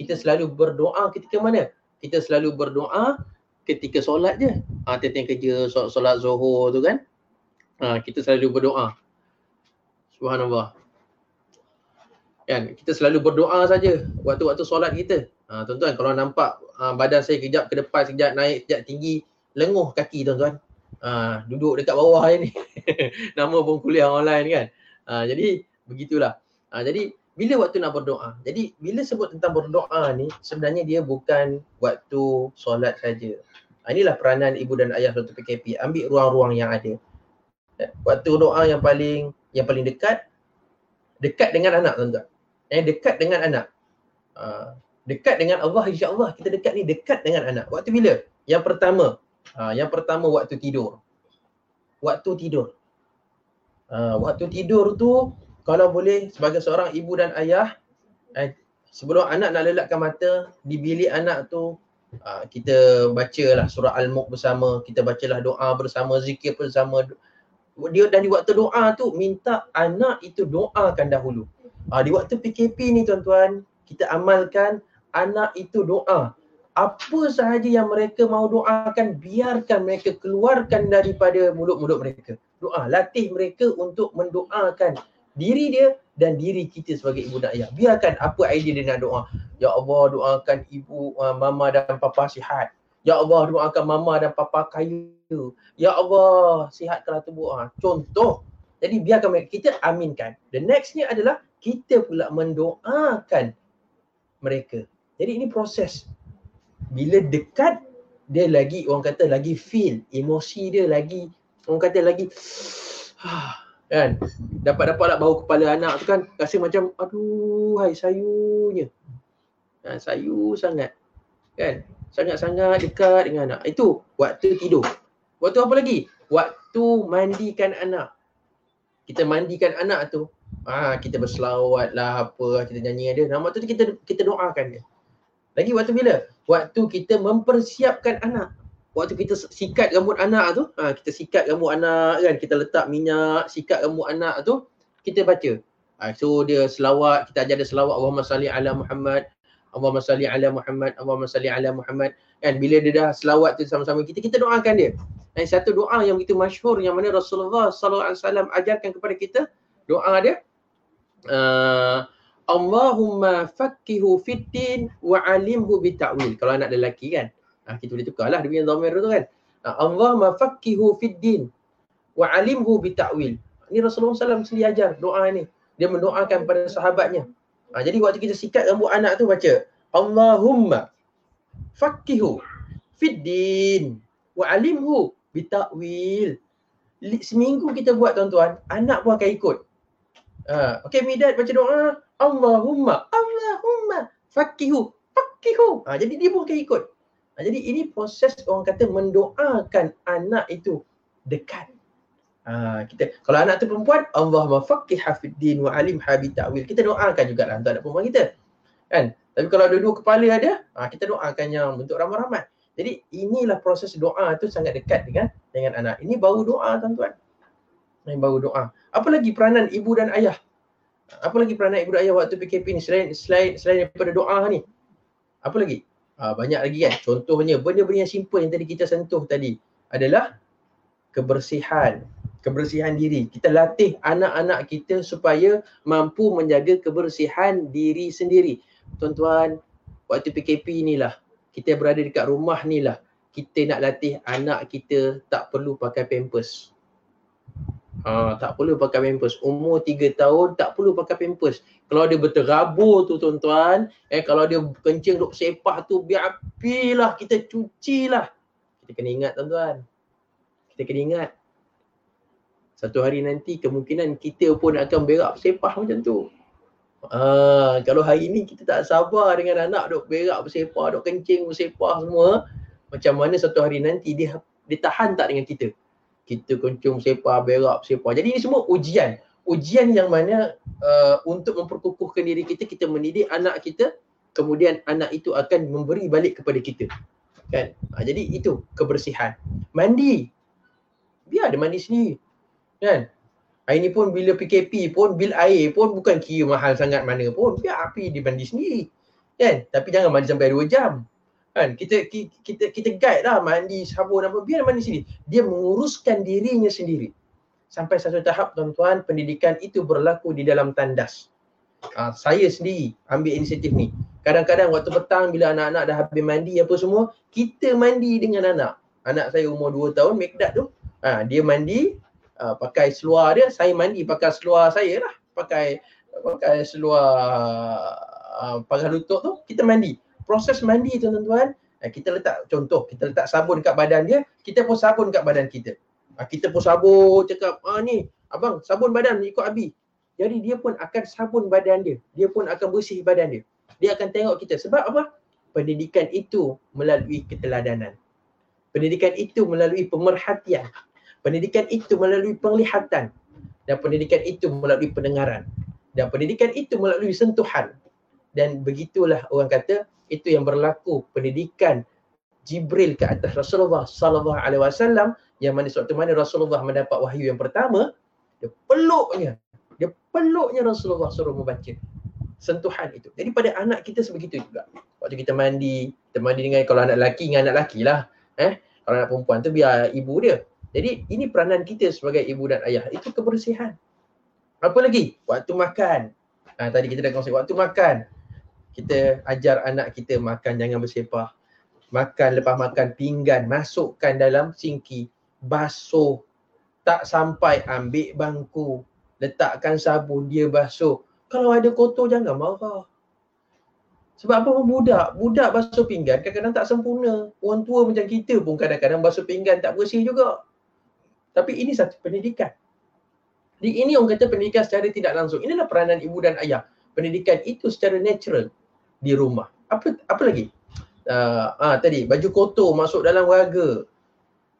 kita selalu berdoa ketika mana? Kita selalu berdoa ketika solat je. Ah, tengah kerja solat, solat Zuhur tu kan. Ah, kita selalu berdoa. Subhanallah. Kan, kita selalu berdoa saja waktu-waktu solat kita. Ah, tuan-tuan kalau nampak ah, badan saya kejap ke depan, sekejap naik, sekejap tinggi, lenguh kaki tuan-tuan. Ha, duduk dekat bawah ni nama pun kuliah online kan. Ha, jadi begitulah. Ha, jadi bila waktu nak berdoa, jadi bila sebut tentang berdoa ni, sebenarnya dia bukan waktu solat saja. Ha, inilah peranan ibu dan ayah waktu P K P, ambil ruang-ruang yang ada. Waktu doa yang paling yang paling dekat dekat dengan anak tuan-tuan. Eh, dekat dengan anak. Ha, dekat dengan Allah, insya-Allah kita dekat ni dekat dengan anak. Waktu bila? Yang pertama Ha, yang pertama waktu tidur. Waktu tidur. Ha, waktu tidur tu kalau boleh sebagai seorang ibu dan ayah, eh, sebelum anak nak lelapkan mata, di bilik anak tu ha, kita bacalah surah Al-Mulk bersama, kita bacalah doa bersama, zikir bersama. Dia dan di waktu doa tu minta anak itu doakan dahulu. Ha, di waktu P K P ni tuan-tuan, kita amalkan anak itu doa. Apa sahaja yang mereka mau doakan, biarkan mereka keluarkan daripada mulut-mulut mereka. Doa, latih mereka untuk mendoakan diri dia dan diri kita sebagai ibu dan ayah. Biarkan apa idea dia nak doa. Ya Allah, doakan ibu, uh, mama dan papa sihat. Ya Allah, doakan mama dan papa kaya. Ya Allah, sihatkanlah tubuh. Ha, contoh. Jadi biarkan mereka, kita aminkan. The nextnya adalah kita pula mendoakan mereka. Jadi ini proses. Bila dekat, dia lagi orang kata lagi feel, emosi dia lagi orang kata lagi kan, dapat-dapatlah bau kepala anak tu kan, rasa macam aduh hai sayunya, ha, sayu sangat kan, sangat-sangat dekat dengan anak. Itu waktu tidur. Waktu apa lagi? Waktu mandikan anak. Kita mandikan anak tu, ha, kita berselawat lah, apa, kita nyanyi dia, nama tu kita kita doakan dia. Lagi waktu bila? Waktu kita mempersiapkan anak. Waktu kita sikat rambut anak tu, ha, kita sikat rambut anak kan, kita letak minyak, sikat rambut anak tu, kita baca. Ha, so dia selawat, kita ajar dia selawat, Allahumma salli ala Muhammad, Allahumma salli ala Muhammad, Allahumma salli ala Muhammad. Kan bila dia dah selawat tu sama-sama kita kita doakan dia. Dan satu doa yang begitu masyhur yang mana Rasulullah sallallahu alaihi wasallam ajarkan kepada kita, doa dia uh, Allahumma faqihu fiddin wa alimhu bita'wil. Kalau anak lelaki kan, ha, kita boleh tukarlah dia punya dhamir tu kan. Allahumma faqihu fiddin wa alimhu bita'wil. Ini Rasulullah sallallahu alaihi wasallam sendiri ajar doa ni. Dia mendoakan kepada sahabatnya. Ha, jadi waktu kita sikat rambut anak tu baca Allahumma faqihu fiddin wa alimhu bita'wil. Seminggu kita buat tuan-tuan, anak pun akan ikut. Ha, okey Midat baca doa Allahumma, Allahumma faqihu, faqihu. Ha, jadi dia pun akan ikut. Ha, jadi ini proses orang kata mendoakan anak itu dekat. Ha, kita kalau anak tu perempuan, Allahumma faqihha fiddin wa alimha bita'wil. Kita doakan jugalah untuk anak perempuan kita. Kan? Tapi kalau dua-dua kepala ada, ha, kita doakan yang bentuk ramai-ramai. Jadi inilah proses doa tu sangat dekat dengan dengan anak. Ini baru doa tuan-tuan. Ini baru doa. Apa lagi peranan ibu dan ayah? Apa lagi peranan ibu dan ayah waktu P K P ni selain selain selain daripada doa ni? Apa lagi? Ha, banyak lagi kan. Contohnya benda-benda yang simple yang tadi kita sentuh tadi adalah kebersihan. Kebersihan diri. Kita latih anak-anak kita supaya mampu menjaga kebersihan diri sendiri. Tuan-tuan, waktu P K P inilah, kita berada dekat rumah inilah, kita nak latih anak kita tak perlu pakai pampers. Ha, tak perlu pakai pampers. Umur tiga tahun tak perlu pakai pampers. Kalau dia berterabur tu tuan-tuan, eh kalau dia kencing duk sepak tu biar apilah, kita cucilah. Kita kena ingat tuan-tuan. Kita kena ingat. Satu hari nanti kemungkinan kita pun akan berak bersepah macam tu. Ha, kalau hari ni kita tak sabar dengan anak duk berak bersepah, duk kencing bersepah semua, macam mana satu hari nanti dia dia tahan tak dengan kita? Kita kencing sepah, berak sepah. Jadi ini semua ujian. Ujian yang mana uh, untuk memperkukuhkan diri kita, kita mendidik anak kita, kemudian anak itu akan memberi balik kepada kita. Kan? Ha, jadi itu kebersihan. Mandi. Biar dia mandi sendiri. Kan? Hari ni pun bila P K P pun, bil air pun bukan kira mahal sangat mana pun. Biar api dia mandi sendiri. Kan? Tapi jangan mandi sampai dua jam. Kan? Kita kita kita guide lah mandi, sabun apa, biar mandi sendiri. Dia menguruskan dirinya sendiri. Sampai satu tahap tuan-tuan, pendidikan itu berlaku di dalam tandas. Ha, saya sendiri ambil inisiatif ni. Kadang-kadang waktu petang bila anak-anak dah habis mandi apa semua, kita mandi dengan anak. Anak saya umur dua tahun, Mekdad tu. Ha, dia mandi ha, pakai seluar dia, saya mandi pakai seluar saya lah. Pakai pakai seluar ha, pakai lutut tu, kita mandi. Proses mandi tu tuan-tuan, kita letak contoh, kita letak sabun kat badan dia, kita pun sabun kat badan kita. Kita pun sabun, cakap, ah ni, abang sabun badan ikut Abi. Jadi dia pun akan sabun badan dia, dia pun akan bersih badan dia. Dia akan tengok kita, sebab apa? Pendidikan itu melalui keteladanan. Pendidikan itu melalui pemerhatian. Pendidikan itu melalui penglihatan. Dan pendidikan itu melalui pendengaran. Dan pendidikan itu melalui sentuhan. Dan begitulah orang kata, itu yang berlaku pendidikan Jibril ke atas Rasulullah sallallahu alaihi wasallam, yang mana suatu mana Rasulullah mendapat wahyu yang pertama, dia peluknya dia peluknya Rasulullah suruh membaca sentuhan itu. Jadi pada anak kita sebegitu juga. Waktu kita mandi, kita mandi dengan, kalau anak lelaki dengan anak lelaki lah, eh kalau anak perempuan tu biar ibu dia. Jadi ini peranan kita sebagai ibu dan ayah, itu kebersihan. Apa lagi? Waktu makan. Ha, tadi kita dah kongsi waktu makan. Kita ajar anak kita makan jangan bersepah. Makan, lepas makan pinggan masukkan dalam sinki. Basuh. Tak sampai ambil bangku. Letakkan sabun, dia basuh. Kalau ada kotor jangan marah. Sebab apa pun budak. Budak basuh pinggan kadang-kadang tak sempurna. Orang tua macam kita pun kadang-kadang basuh pinggan tak bersih juga. Tapi ini satu pendidikan. Jadi ini orang kata pendidikan secara tidak langsung. Inilah peranan ibu dan ayah. Pendidikan itu secara natural di rumah. Apa apa lagi? Uh, ah, tadi baju kotor masuk dalam waga.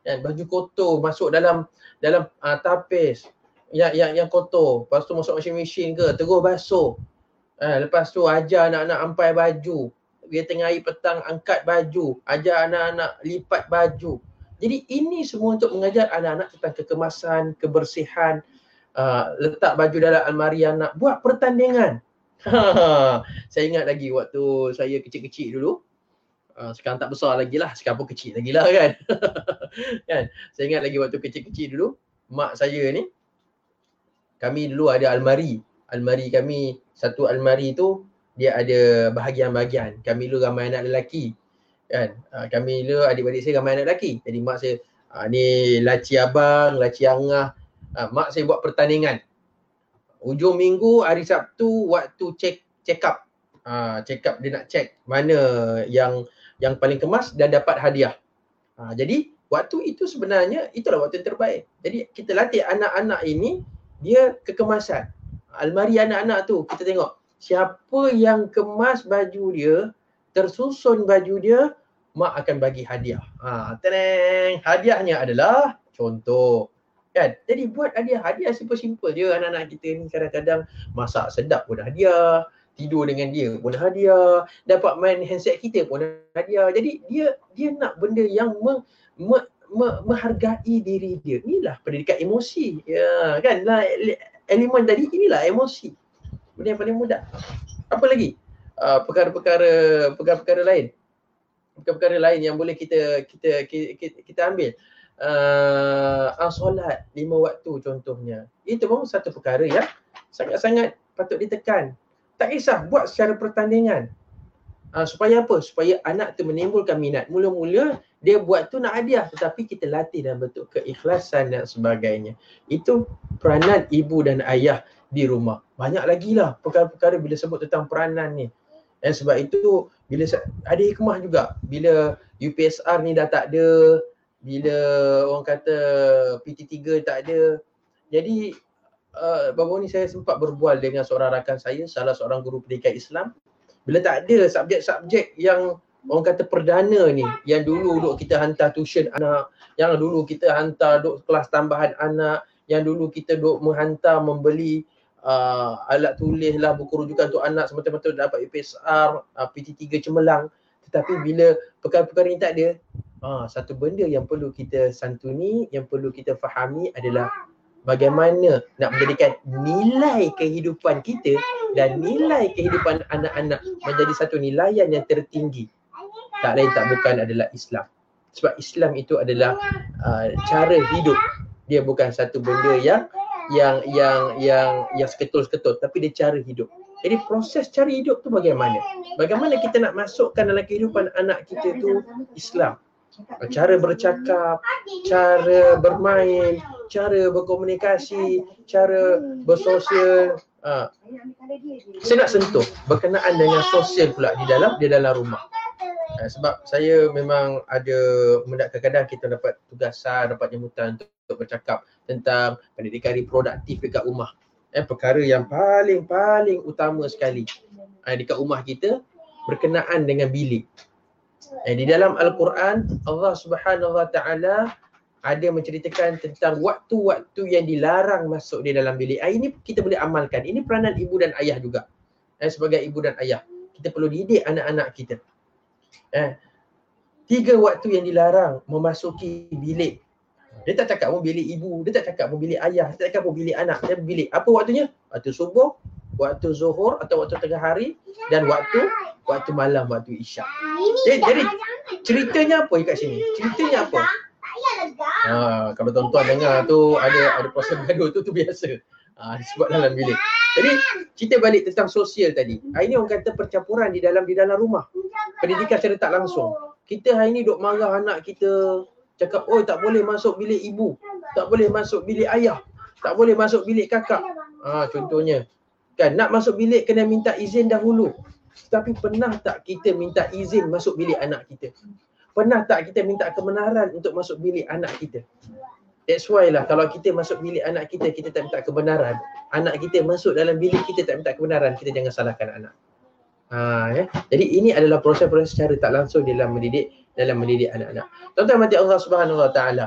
Kan, baju kotor masuk dalam dalam uh, tapis yang yang yang kotor. Lepas tu masuk washing machine ke, terus basuh. Uh, lepas tu ajar anak-anak ampai baju. Dia tengah hari petang angkat baju, ajar anak-anak lipat baju. Jadi ini semua untuk mengajar anak-anak tentang kekemasan, kebersihan, uh, letak baju dalam almari anak, buat pertandingan. Ha, saya ingat lagi waktu saya kecil-kecil dulu. Uh, sekarang tak besar lagi lah. Sekarang pun kecil lagi lah kan. Kan? Saya ingat lagi waktu kecil-kecil dulu, mak saya ni, kami dulu ada almari. Almari kami, satu almari tu dia ada bahagian-bahagian. Kami dulu ramai anak lelaki. Kan? Uh, kami dulu adik-adik saya ramai anak lelaki. Jadi mak saya, uh, ni laci abang, laci angah. Uh, mak saya buat pertandingan. Hujung minggu, hari Sabtu, waktu check, check up. Uh, check up dia nak check mana yang yang paling kemas dan dapat hadiah. Ha, jadi waktu itu sebenarnya itulah waktu yang terbaik. Jadi kita latih anak-anak ini, dia kekemasan. Almari anak-anak tu kita tengok siapa yang kemas baju dia, tersusun baju dia, mak akan bagi hadiah. Ha, tereng. Hadiahnya adalah contoh. Kan? Jadi buat hadiah, hadiah simple-simple je. Anak-anak kita ni kadang-kadang masak sedap pun hadiah. Tidur dengan dia pun hadiah, dapat main handset kita pun hadiah. Jadi dia dia nak benda yang me, me, me, menghargai diri dia. Inilah pendidikan emosi. Ya, kan? Nah, elemen tadi inilah emosi. Benda yang paling mudah. Apa lagi? Uh, perkara-perkara perkara-perkara lain. Perkara-perkara lain yang boleh kita kita kita, kita ambil. Uh, solat lima waktu contohnya. Itu pun satu perkara yang sangat-sangat patut ditekan. Tak kisah, buat secara pertandingan. Ha, supaya apa? Supaya anak tu menimbulkan minat. Mula-mula dia buat tu nak hadiah, tetapi kita latih dalam bentuk keikhlasan dan sebagainya. Itu peranan ibu dan ayah di rumah. Banyak lagi lah perkara-perkara bila sebut tentang peranan ni. Dan sebab itu bila ada hikmah juga. Bila U P S R ni dah tak ada, bila orang kata P T tiga tak ada. Jadi Uh, baru ni saya sempat berbual dengan seorang rakan saya, salah seorang guru pendidikan Islam. Bila tak ada subjek-subjek yang orang kata perdana ni, yang dulu duk kita hantar tuition anak, yang dulu kita hantar duk kelas tambahan anak, yang dulu kita duk menghantar membeli uh, alat tulis lah, buku rujukan untuk anak semata-mata dapat U P S R, uh, P T tiga cemerlang. Tetapi bila perkara-perkara ni tak ada, uh, satu benda yang perlu kita santuni, yang perlu kita fahami adalah bagaimana nak menjadikan nilai kehidupan kita dan nilai kehidupan anak-anak menjadi satu nilaian yang tertinggi. Tak lain tak bukan adalah Islam. Sebab Islam itu adalah uh, cara hidup. Dia bukan satu benda yang yang yang yang yang seketul-seketul, tapi dia cara hidup. Jadi proses cara hidup tu bagaimana? Bagaimana kita nak masukkan dalam kehidupan anak kita tu Islam? Cara bercakap, cara bermain, cara berkomunikasi, cara bersosial. Ha. Saya nak sentuh berkenaan dengan sosial pula di dalam di dalam rumah. Ha, sebab saya memang ada, kadang-kadang kita dapat tugasan, dapat jemputan untuk, untuk bercakap tentang pendidikan reproduktif dekat rumah. Eh, perkara yang paling-paling utama sekali ha, dekat rumah kita berkenaan dengan bilik. Eh, di dalam Al-Quran, Allah Subhanahu Wa Taala ada menceritakan tentang waktu-waktu yang dilarang masuk di dalam bilik. Eh, ini kita boleh amalkan. Ini peranan ibu dan ayah juga. Eh, sebagai ibu dan ayah, kita perlu didik anak-anak kita. Eh, tiga waktu yang dilarang memasuki bilik. Dia tak cakap pun bilik ibu, dia tak cakap pun bilik ayah, dia tak cakap pun bilik anak, dia bilik. Apa waktunya? Waktu subuh, waktu zuhur atau waktu tengah hari, dan waktu waktu malam, waktu isyak. Jadi, jadi ceritanya apa dekat sini? Ceritanya apa? Ha, kalau tuan-tuan dengar tu ada ada proses gaduh tu tu biasa. Ha, disebut dalam bilik. Jadi cerita balik tentang sosial tadi. Hari ni orang kata percampuran di dalam di dalam rumah. Pendidikan secara tak langsung. Kita hari ni duk marah anak kita, cakap oh tak boleh masuk bilik ibu, tak boleh masuk bilik ayah, tak boleh masuk bilik kakak. Ha, contohnya kan, nak masuk bilik kena minta izin dahulu. Tapi pernah tak kita minta izin masuk bilik anak kita? Pernah tak kita minta kebenaran untuk masuk bilik anak kita? That's why lah, kalau kita masuk bilik anak kita, kita tak minta kebenaran, anak kita masuk dalam bilik kita tak minta kebenaran, kita jangan salahkan anak. Ha, ya? Jadi ini adalah proses-proses secara tak langsung dalam mendidik dalam mendidik anak-anak. Tuan-tuan mati Allah Subhanahu Wa Taala.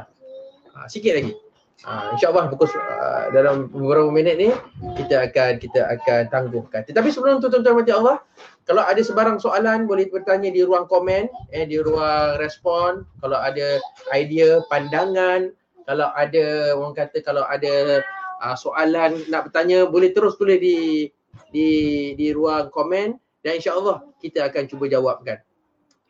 Ha, sikit lagi. Uh, InsyaAllah pukul uh, dalam beberapa minit ni kita akan kita akan tangguhkan. Tetapi sebelum tu tuan-tuan mati Allah, kalau ada sebarang soalan boleh bertanya di ruang komen, eh, di ruang respon. Kalau ada idea, pandangan, kalau ada orang kata, kalau ada uh, soalan nak bertanya boleh terus tulis di di di ruang komen dan insya-Allah kita akan cuba jawabkan.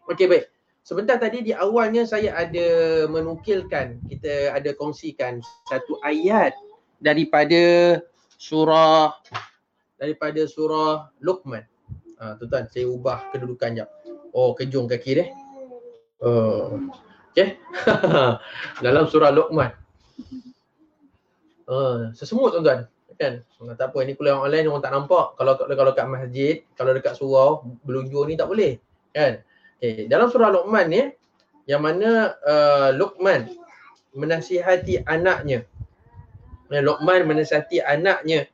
Okey, baik. Sebentar tadi di awalnya saya ada menukilkan, kita ada kongsikan satu ayat daripada surah daripada surah Luqman. Ha, tuan-tuan, saya ubah kedudukan jap. Oh, kejung kaki deh. Oh. Okey. Dalam surah Luqman. Uh, sesemut tuan-tuan. Kan? Tak apa, ni kuliah online orang tak nampak. Kalau kalau kat masjid, kalau dekat surau, belunjur ni tak boleh. Kan? Okay. Dalam surah Luqman ni, yang mana uh, Luqman menasihati anaknya. Luqman menasihati anaknya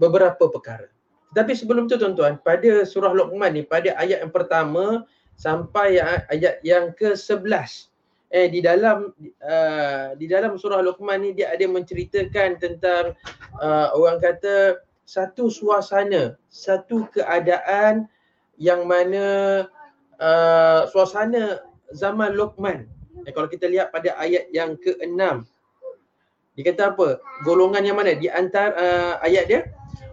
beberapa perkara. Tapi sebelum tu tuan-tuan, pada surah Luqman ni, pada ayat yang pertama sampai ayat yang ke sebelas. Eh, di dalam uh, di dalam surah Luqman ni, dia ada menceritakan tentang uh, orang kata satu suasana, satu keadaan yang mana Uh, suasana zaman Luqman. Eh, kalau kita lihat pada ayat yang ke enam, dia kata apa? Golongan yang mana? Di antara uh, ayat dia,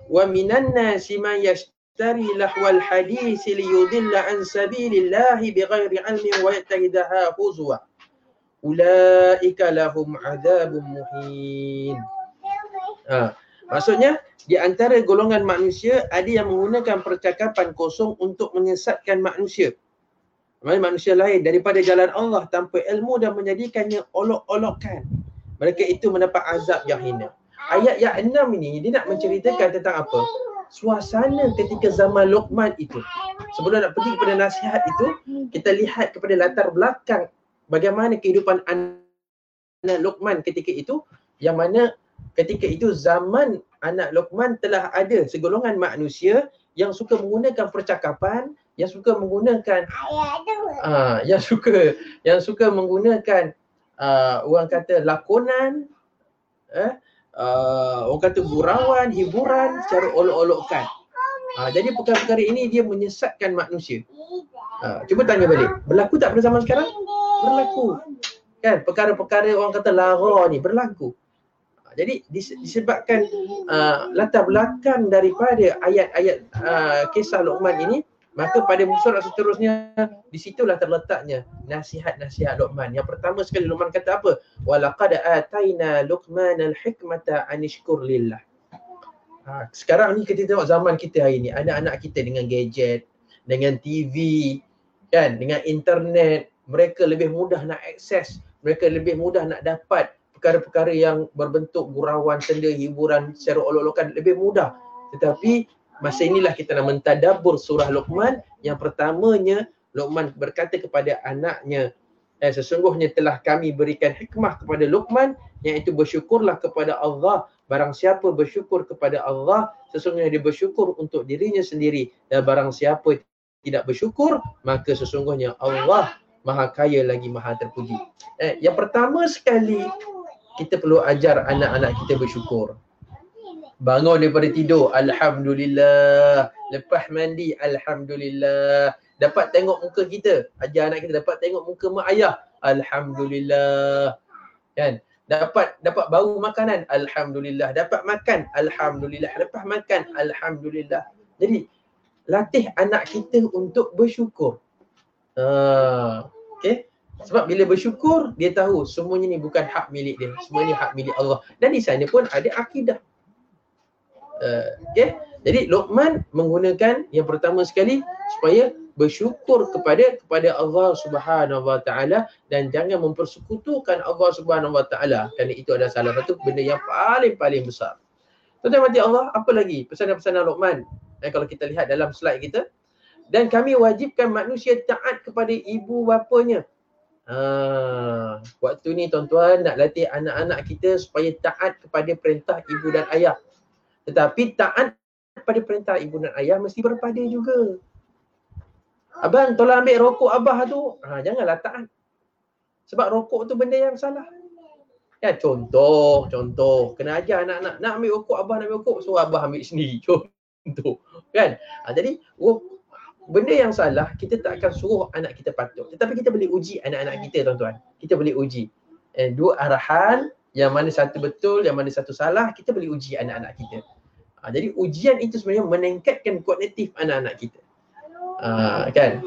wa minan nasi man yashtari lahwal hadis liyudilla an sabilillahi bighairi ilmin wa yattakhidha huzwa ulaika lahum adzabun muhin. Ha, maksudnya di antara golongan manusia ada yang menggunakan percakapan kosong untuk menyesatkan manusia. Maksudnya manusia lain daripada jalan Allah tanpa ilmu dan menjadikannya olok-olokan. Mereka itu mendapat azab yang hina. Ayat yang enam ini dia nak menceritakan tentang apa? Suasana ketika zaman Luqman itu. Sebelum nak pergi kepada nasihat itu, kita lihat kepada latar belakang bagaimana kehidupan anak Luqman ketika itu, yang mana ketika itu zaman anak Luqman telah ada segolongan manusia yang suka menggunakan percakapan, yang suka menggunakan uh, yang suka yang suka menggunakan uh, orang kata lakonan, eh, uh, orang kata gurauan, hiburan secara olok-olokkan. Uh, jadi perkara-perkara ini dia menyesatkan manusia. Uh, cuba tanya balik, berlaku tak pada zaman sekarang? Berlaku. Kan, perkara-perkara orang kata lara ni berlaku. Jadi disebabkan uh, latar belakang daripada ayat-ayat uh, kisah Luqman ini, maka pada surah seterusnya di situlah terletaknya nasihat-nasihat Luqman. Yang pertama sekali Luqman kata apa? Walaqad ataina Luqmanal hikmata an yashkur lillah. Ha, sekarang ni kita tengok zaman kita hari ni, anak-anak kita dengan gadget, dengan T V, kan, dengan internet, mereka lebih mudah nak akses, mereka lebih mudah nak dapat perkara-perkara yang berbentuk gurauan, senda, hiburan secara olok-olokan lebih mudah. Tetapi masa inilah kita nak mentadabbur surah Luqman. Yang pertamanya Luqman berkata kepada anaknya, eh, sesungguhnya telah kami berikan hikmah kepada Luqman, iaitu bersyukurlah kepada Allah. Barang siapa bersyukur kepada Allah, sesungguhnya dia bersyukur untuk dirinya sendiri. Dan barang siapa tidak bersyukur, maka sesungguhnya Allah Maha Kaya lagi Maha Terpuji. Eh, yang pertama sekali kita perlu ajar anak-anak kita bersyukur. Bangun daripada tidur, alhamdulillah. Lepas mandi, alhamdulillah. Dapat tengok muka kita, ajar anak kita dapat tengok muka mak ayah, alhamdulillah. Kan? Dapat dapat bau makanan, alhamdulillah. Dapat makan, alhamdulillah. Lepas makan, alhamdulillah. Jadi latih anak kita untuk bersyukur. Ha, okey. Sebab bila bersyukur, dia tahu semuanya ni bukan hak milik dia. Semua ni hak milik Allah. Dan di sana pun ada akidah. Uh, okay? Jadi Luqman menggunakan yang pertama sekali supaya bersyukur kepada kepada Allah Subhanahu Wa Taala dan jangan mempersekutukan Allah Subhanahu Wa Taala, kerana itu adalah salah satu benda yang paling-paling besar. Tuan-tuan mati Allah, apa lagi pesanan-pesanan Luqman? Dan kalau kita lihat dalam slide kita, dan kami wajibkan manusia taat kepada ibu bapanya. Ha, waktu ni tuan-tuan nak latih anak-anak kita supaya taat kepada perintah ibu dan ayah. Tetapi taat kepada perintah ibu dan ayah mesti berpada juga. Abang tolong ambil rokok abah tu. Ha, janganlah taat. Sebab rokok tu benda yang salah. Ya, contoh, contoh. Kena ajar anak-anak. Nak ambil rokok abah, nak ambil rokok. So abah ambil sendiri. Contoh. Kan? Ha, jadi rokok. Benda yang salah, kita tak akan suruh anak kita patuh. Tetapi kita boleh uji anak-anak kita tuan-tuan. Kita boleh uji. Eh, dua arahan, yang mana satu betul, yang mana satu salah, kita boleh uji anak-anak kita. Ha, jadi ujian itu sebenarnya meningkatkan kognitif anak-anak kita. Ha, kan?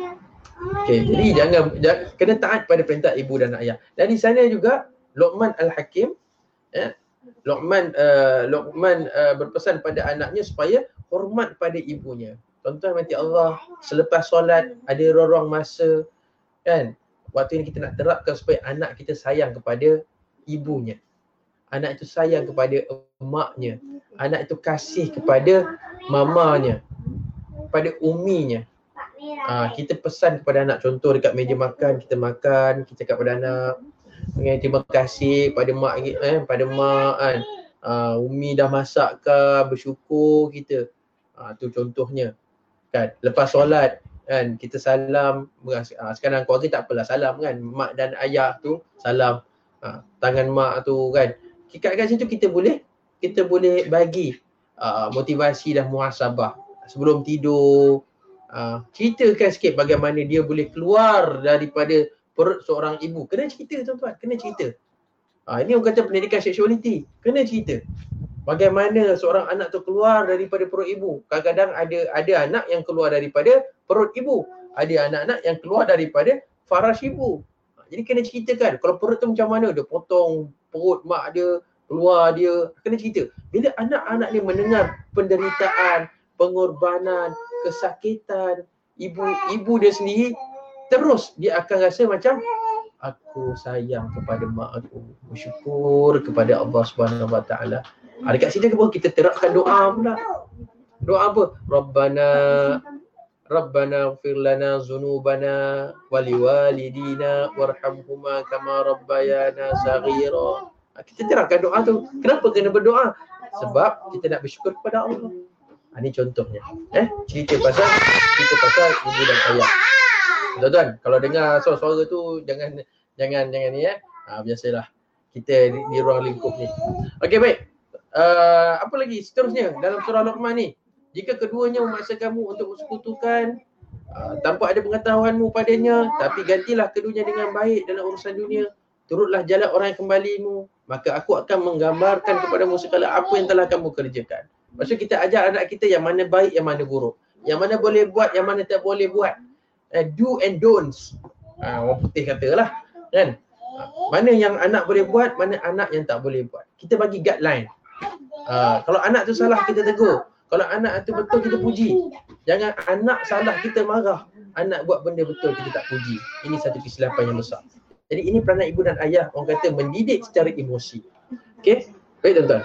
Okay, jadi jangan, jangan kena taat pada perintah ibu dan ayah. Dan di sana juga Luqman Al-Hakim, eh, Luqman uh, Luqman uh, berpesan pada anaknya supaya hormat pada ibunya. Tuan-tuan mati Allah, selepas solat ada ruang masa kan, waktu ini kita nak terapkan supaya anak kita sayang kepada ibunya. Anak itu sayang kepada emaknya. Anak itu kasih kepada mamanya, pada uminya. Ha, kita pesan kepada anak, contoh dekat meja makan, kita makan, kita cakap pada anak, terima kasih pada mak, eh, pada mak kan. Ha, umi dah masak ke, bersyukur kita. Ha, tu contohnya kan. Lepas solat kan, kita salam. Ha, sekarang keluarga tak apalah salam kan, mak dan ayah tu salam. Ha, tangan mak tu kan. Kat kat situ kita boleh, kita boleh bagi uh, motivasi dan muhasabah sebelum tidur. Uh, ceritakan sikit bagaimana dia boleh keluar daripada perut seorang ibu. Kena cerita tuan-tuan, kena cerita. Uh, ini orang kata pendidikan seksualiti, kena cerita. Bagaimana seorang anak tu keluar daripada perut ibu. Kadang-kadang ada ada anak yang keluar daripada perut ibu. Ada anak-anak yang keluar daripada faras ibu. Uh, jadi kena ceritakan, kalau perut tu macam mana, dia potong perut mak dia, keluar dia, kena cerita. Bila anak-anak ni mendengar penderitaan, pengorbanan, kesakitan ibu ibu dia sendiri, terus dia akan rasa macam aku sayang kepada mak aku, bersyukur kepada Allah Subhanahu Wa Taala. Ada kat sini pun kita terapkan doa pula. Doa apa? Rabbana Rabbana ighfir lana dhunubana wa liwalidina warhamhuma kama rabbayana saghira. Kita terapkan doa tu. Kenapa kena berdoa? Sebab kita nak bersyukur kepada Allah. Ha, ni contohnya. Eh, cerita pasal cerita pasal ibu dan ayah. Tuan-tuan, kalau dengar suara-suara tu jangan jangan jangan ni eh. Ha, biasalah kita di, di ruang lingkup ni. Okey, baik. Uh, apa lagi seterusnya dalam surah Luqman ni? Jika keduanya memaksa kamu untuk bersekutukan uh, tanpa ada pengetahuanmu padanya, tapi gantilah keduanya dengan baik dalam urusan dunia. Turutlah jalan orang yang kembalimu, maka aku akan menggambarkan kepadamu segala apa yang telah kamu kerjakan. Maksudnya kita ajar anak kita yang mana baik, yang mana buruk. Yang mana boleh buat, yang mana tak boleh buat. Uh, do and don'ts. Uh, orang putih katalah. Kan? Uh, mana yang anak boleh buat, mana anak yang tak boleh buat. Kita bagi guideline. Uh, kalau anak tu salah, kita tegur. Kalau anak tu betul, kita puji. Jangan anak salah, kita marah. Anak buat benda betul, kita tak puji. Ini satu kesilapan yang besar. Jadi ini peranan ibu dan ayah, orang kata mendidik secara emosi. Okey? Baik tuan-tuan.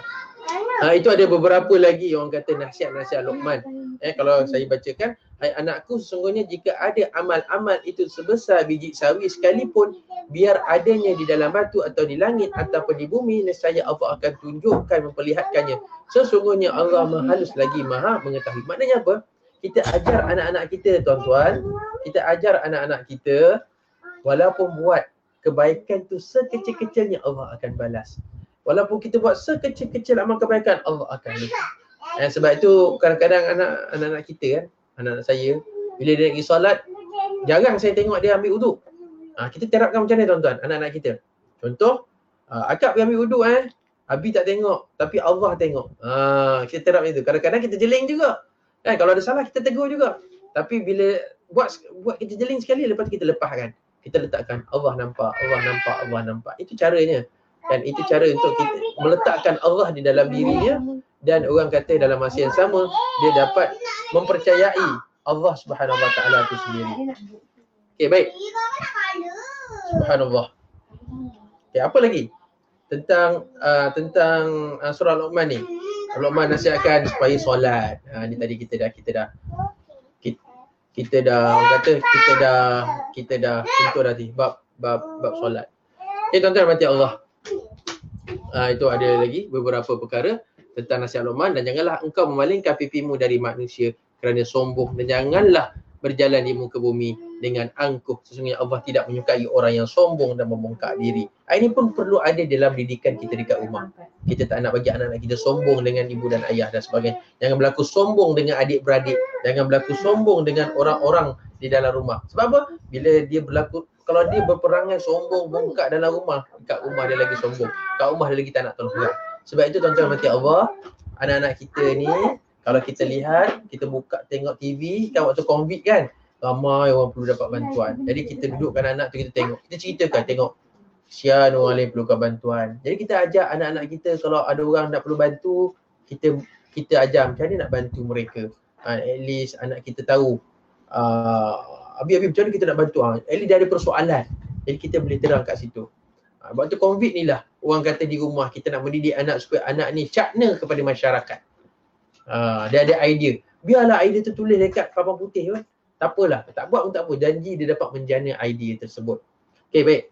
Ha, itu ada beberapa lagi orang kata nasihat-nasihat Luqman. Eh, kalau saya bacakan, hai anakku, sesungguhnya jika ada amal-amal itu sebesar biji sawi sekalipun, biar adanya di dalam batu atau di langit ataupun di bumi, nescaya Allah akan tunjukkan, memperlihatkannya. Sesungguhnya Allah maha halus lagi maha mengetahui. Maknanya apa? Kita ajar anak-anak kita tuan-tuan, kita ajar anak-anak kita, walaupun buat kebaikan tu sekecil-kecilnya, Allah akan balas. Walaupun kita buat sekecil-kecil amal kebaikan, Allah akan lihat. Eh, sebab itu kadang-kadang anak, anak-anak kita kan, anak-anak saya, bila dia nak pergi solat, jarang saya tengok dia ambil uduk. Ha, kita terapkan macam mana tuan-tuan, anak-anak kita. Contoh, uh, akak pergi ambil uduk eh, Abi tak tengok, tapi Allah tengok. Ha, kita terap macam tu. Kadang-kadang kita jeling juga. Eh, kalau ada salah, kita tegur juga. Tapi bila buat buat kita jeling sekali, lepas tu kita lepaskan. Kita letakkan, Allah nampak, Allah nampak, Allah nampak. Itu caranya. Dan itu cara untuk kita meletakkan Allah di dalam dirinya, dan orang kata dalam masa yang sama dia dapat mempercayai Allah Subhanahu Wa Taala itu sendiri. Okey, baik. Subhanallah. Okey, apa lagi tentang uh, tentang uh, surah Luqman ni? Luqman nasihatkan supaya solat. Ha, ni tadi kita dah kita dah kita, kita dah orang kata kita dah kita dah contoh dah tadi bab bab bab solat. Okey tuan-tuan mati Allah. Uh, itu ada lagi beberapa perkara tentang nasihat Luqman. Dan janganlah engkau memalingkan pipimu dari manusia kerana sombong, dan janganlah berjalan di muka bumi dengan angkuh. Sesungguhnya Allah tidak menyukai orang yang sombong dan membongkak diri. Ini pun perlu ada dalam didikan kita dekat rumah. Kita tak nak bagi anak-anak kita sombong dengan ibu dan ayah dan sebagainya. Jangan berlaku sombong dengan adik-beradik. Jangan berlaku sombong dengan orang-orang di dalam rumah. Sebab apa? Bila dia berlaku, kalau dia berperangai sombong, bongkak dalam rumah, kat rumah dia lagi sombong, kat rumah dia lagi tak nak tolong orang. Sebab itu tuan-tuan mati Allah, anak-anak kita ni kalau kita lihat, kita buka tengok T V kan, waktu COVID kan ramai orang perlu dapat bantuan. Jadi kita dudukkan anak tu, kita tengok, kita ceritakan tengok kesian orang lain perlukan bantuan. Jadi kita ajak anak-anak kita kalau ada orang nak perlu bantu, kita kita ajar macam mana nak bantu mereka. Uh, at least anak kita tahu uh, habis-habis macam mana kita nak bantu. Uh, at least dia ada persoalan. Jadi kita boleh terang kat situ. Uh, waktu COVID ni lah orang kata di rumah kita nak mendidik anak supaya anak ni cakna kepada masyarakat. Uh, dia ada idea. Biarlah idea tu tulis dekat papan putih kan. Tak apalah, tak buat pun tak apa. Janji dia dapat menjana idea tersebut. Okay, baik.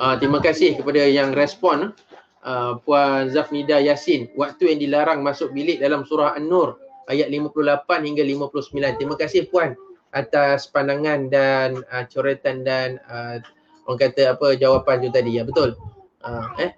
Uh, terima kasih kepada yang respon. Uh, Puan Zafnida Yasin, waktu yang dilarang masuk bilik dalam surah An-Nur ayat lima puluh lapan hingga lima puluh sembilan. Terima kasih Puan atas pandangan dan uh, coretan dan uh, orang kata apa jawapan tu tadi. Ya betul. Uh, eh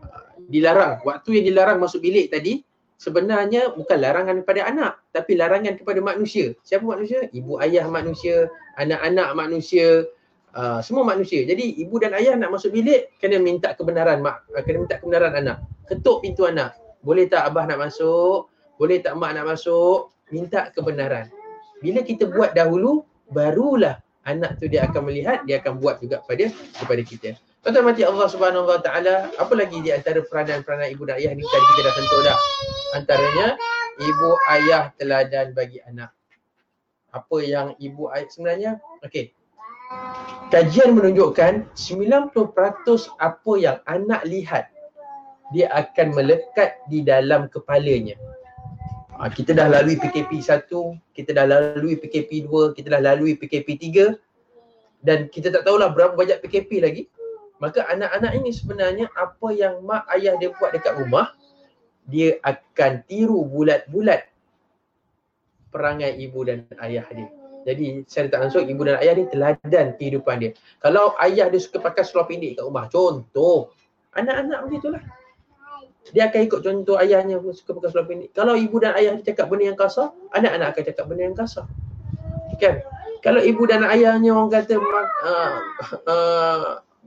uh, dilarang, waktu yang dilarang masuk bilik tadi sebenarnya bukan larangan kepada anak tapi larangan kepada manusia. Siapa manusia? Ibu ayah manusia, anak-anak manusia. Uh, semua manusia. Jadi ibu dan ayah nak masuk bilik kena minta kebenaran mak, kena minta kebenaran anak. Ketuk pintu anak. Boleh tak abah nak masuk? Boleh tak mak nak masuk? Minta kebenaran. Bila kita buat dahulu, barulah anak tu dia akan melihat, dia akan buat juga kepada kepada kita. Tuan-tuan mati Allah Subhanahu Wa Taala, apa lagi di antara peranan-peranan ibu dan ayah ni tadi kita dah sentuh dah. Antaranya ibu ayah teladan bagi anak. Apa yang ibu ayah sebenarnya? Okey. Kajian menunjukkan sembilan puluh peratus apa yang anak lihat dia akan melekat di dalam kepalanya. Ha, kita dah lalui P K P satu, kita dah lalui P K P dua, kita dah lalui P K P tiga dan kita tak tahulah berapa banyak P K P lagi. Maka anak-anak ini sebenarnya apa yang mak ayah dia buat dekat rumah, dia akan tiru bulat-bulat perangai ibu dan ayah dia. Jadi secara tak langsung ibu dan ayah ni teladan kehidupan dia. Kalau ayah dia suka pakai seluar pendek kat rumah, contoh, anak-anak begitulah. Dia akan ikut contoh ayahnya suka pakai seluar pendek. Kalau ibu dan ayah dia cakap benda yang kasar, anak-anak akan cakap benda yang kasar. Kan? Kalau ibu dan ayahnya orang kata uh, uh,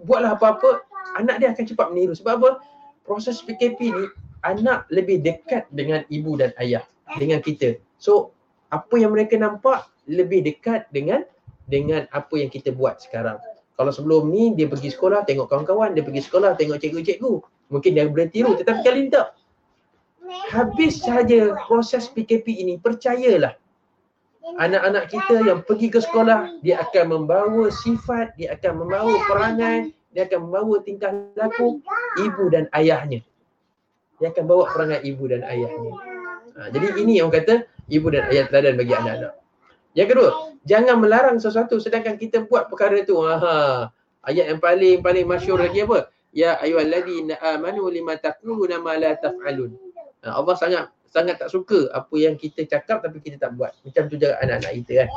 buatlah apa-apa, anak dia akan cepat meniru. Sebab apa? Proses P K P ni anak lebih dekat dengan ibu dan ayah, dengan kita. So apa yang mereka nampak lebih dekat dengan dengan apa yang kita buat sekarang. Kalau sebelum ni dia pergi sekolah tengok kawan-kawan, dia pergi sekolah tengok cikgu-cikgu, mungkin dia boleh tiru, tetapi kali ni tak. Habis sahaja proses P K P ini, percayalah anak-anak kita yang pergi ke sekolah dia akan membawa sifat, dia akan membawa perangai, dia akan membawa tingkah laku ibu dan ayahnya. Dia akan bawa perangai ibu dan ayahnya. Ha, jadi ini yang kata ibu dan ayah teladan bagi anak-anak. Yang kedua, jangan melarang sesuatu sedangkan kita buat perkara tu. Aha. Ayat yang paling paling masyhur lagi apa? Ya ayyuhallazina amanu lima taquluna ma la taf'alun. Allah sangat sangat tak suka apa yang kita cakap tapi kita tak buat. Macam tu jaga anak-anak kita kan.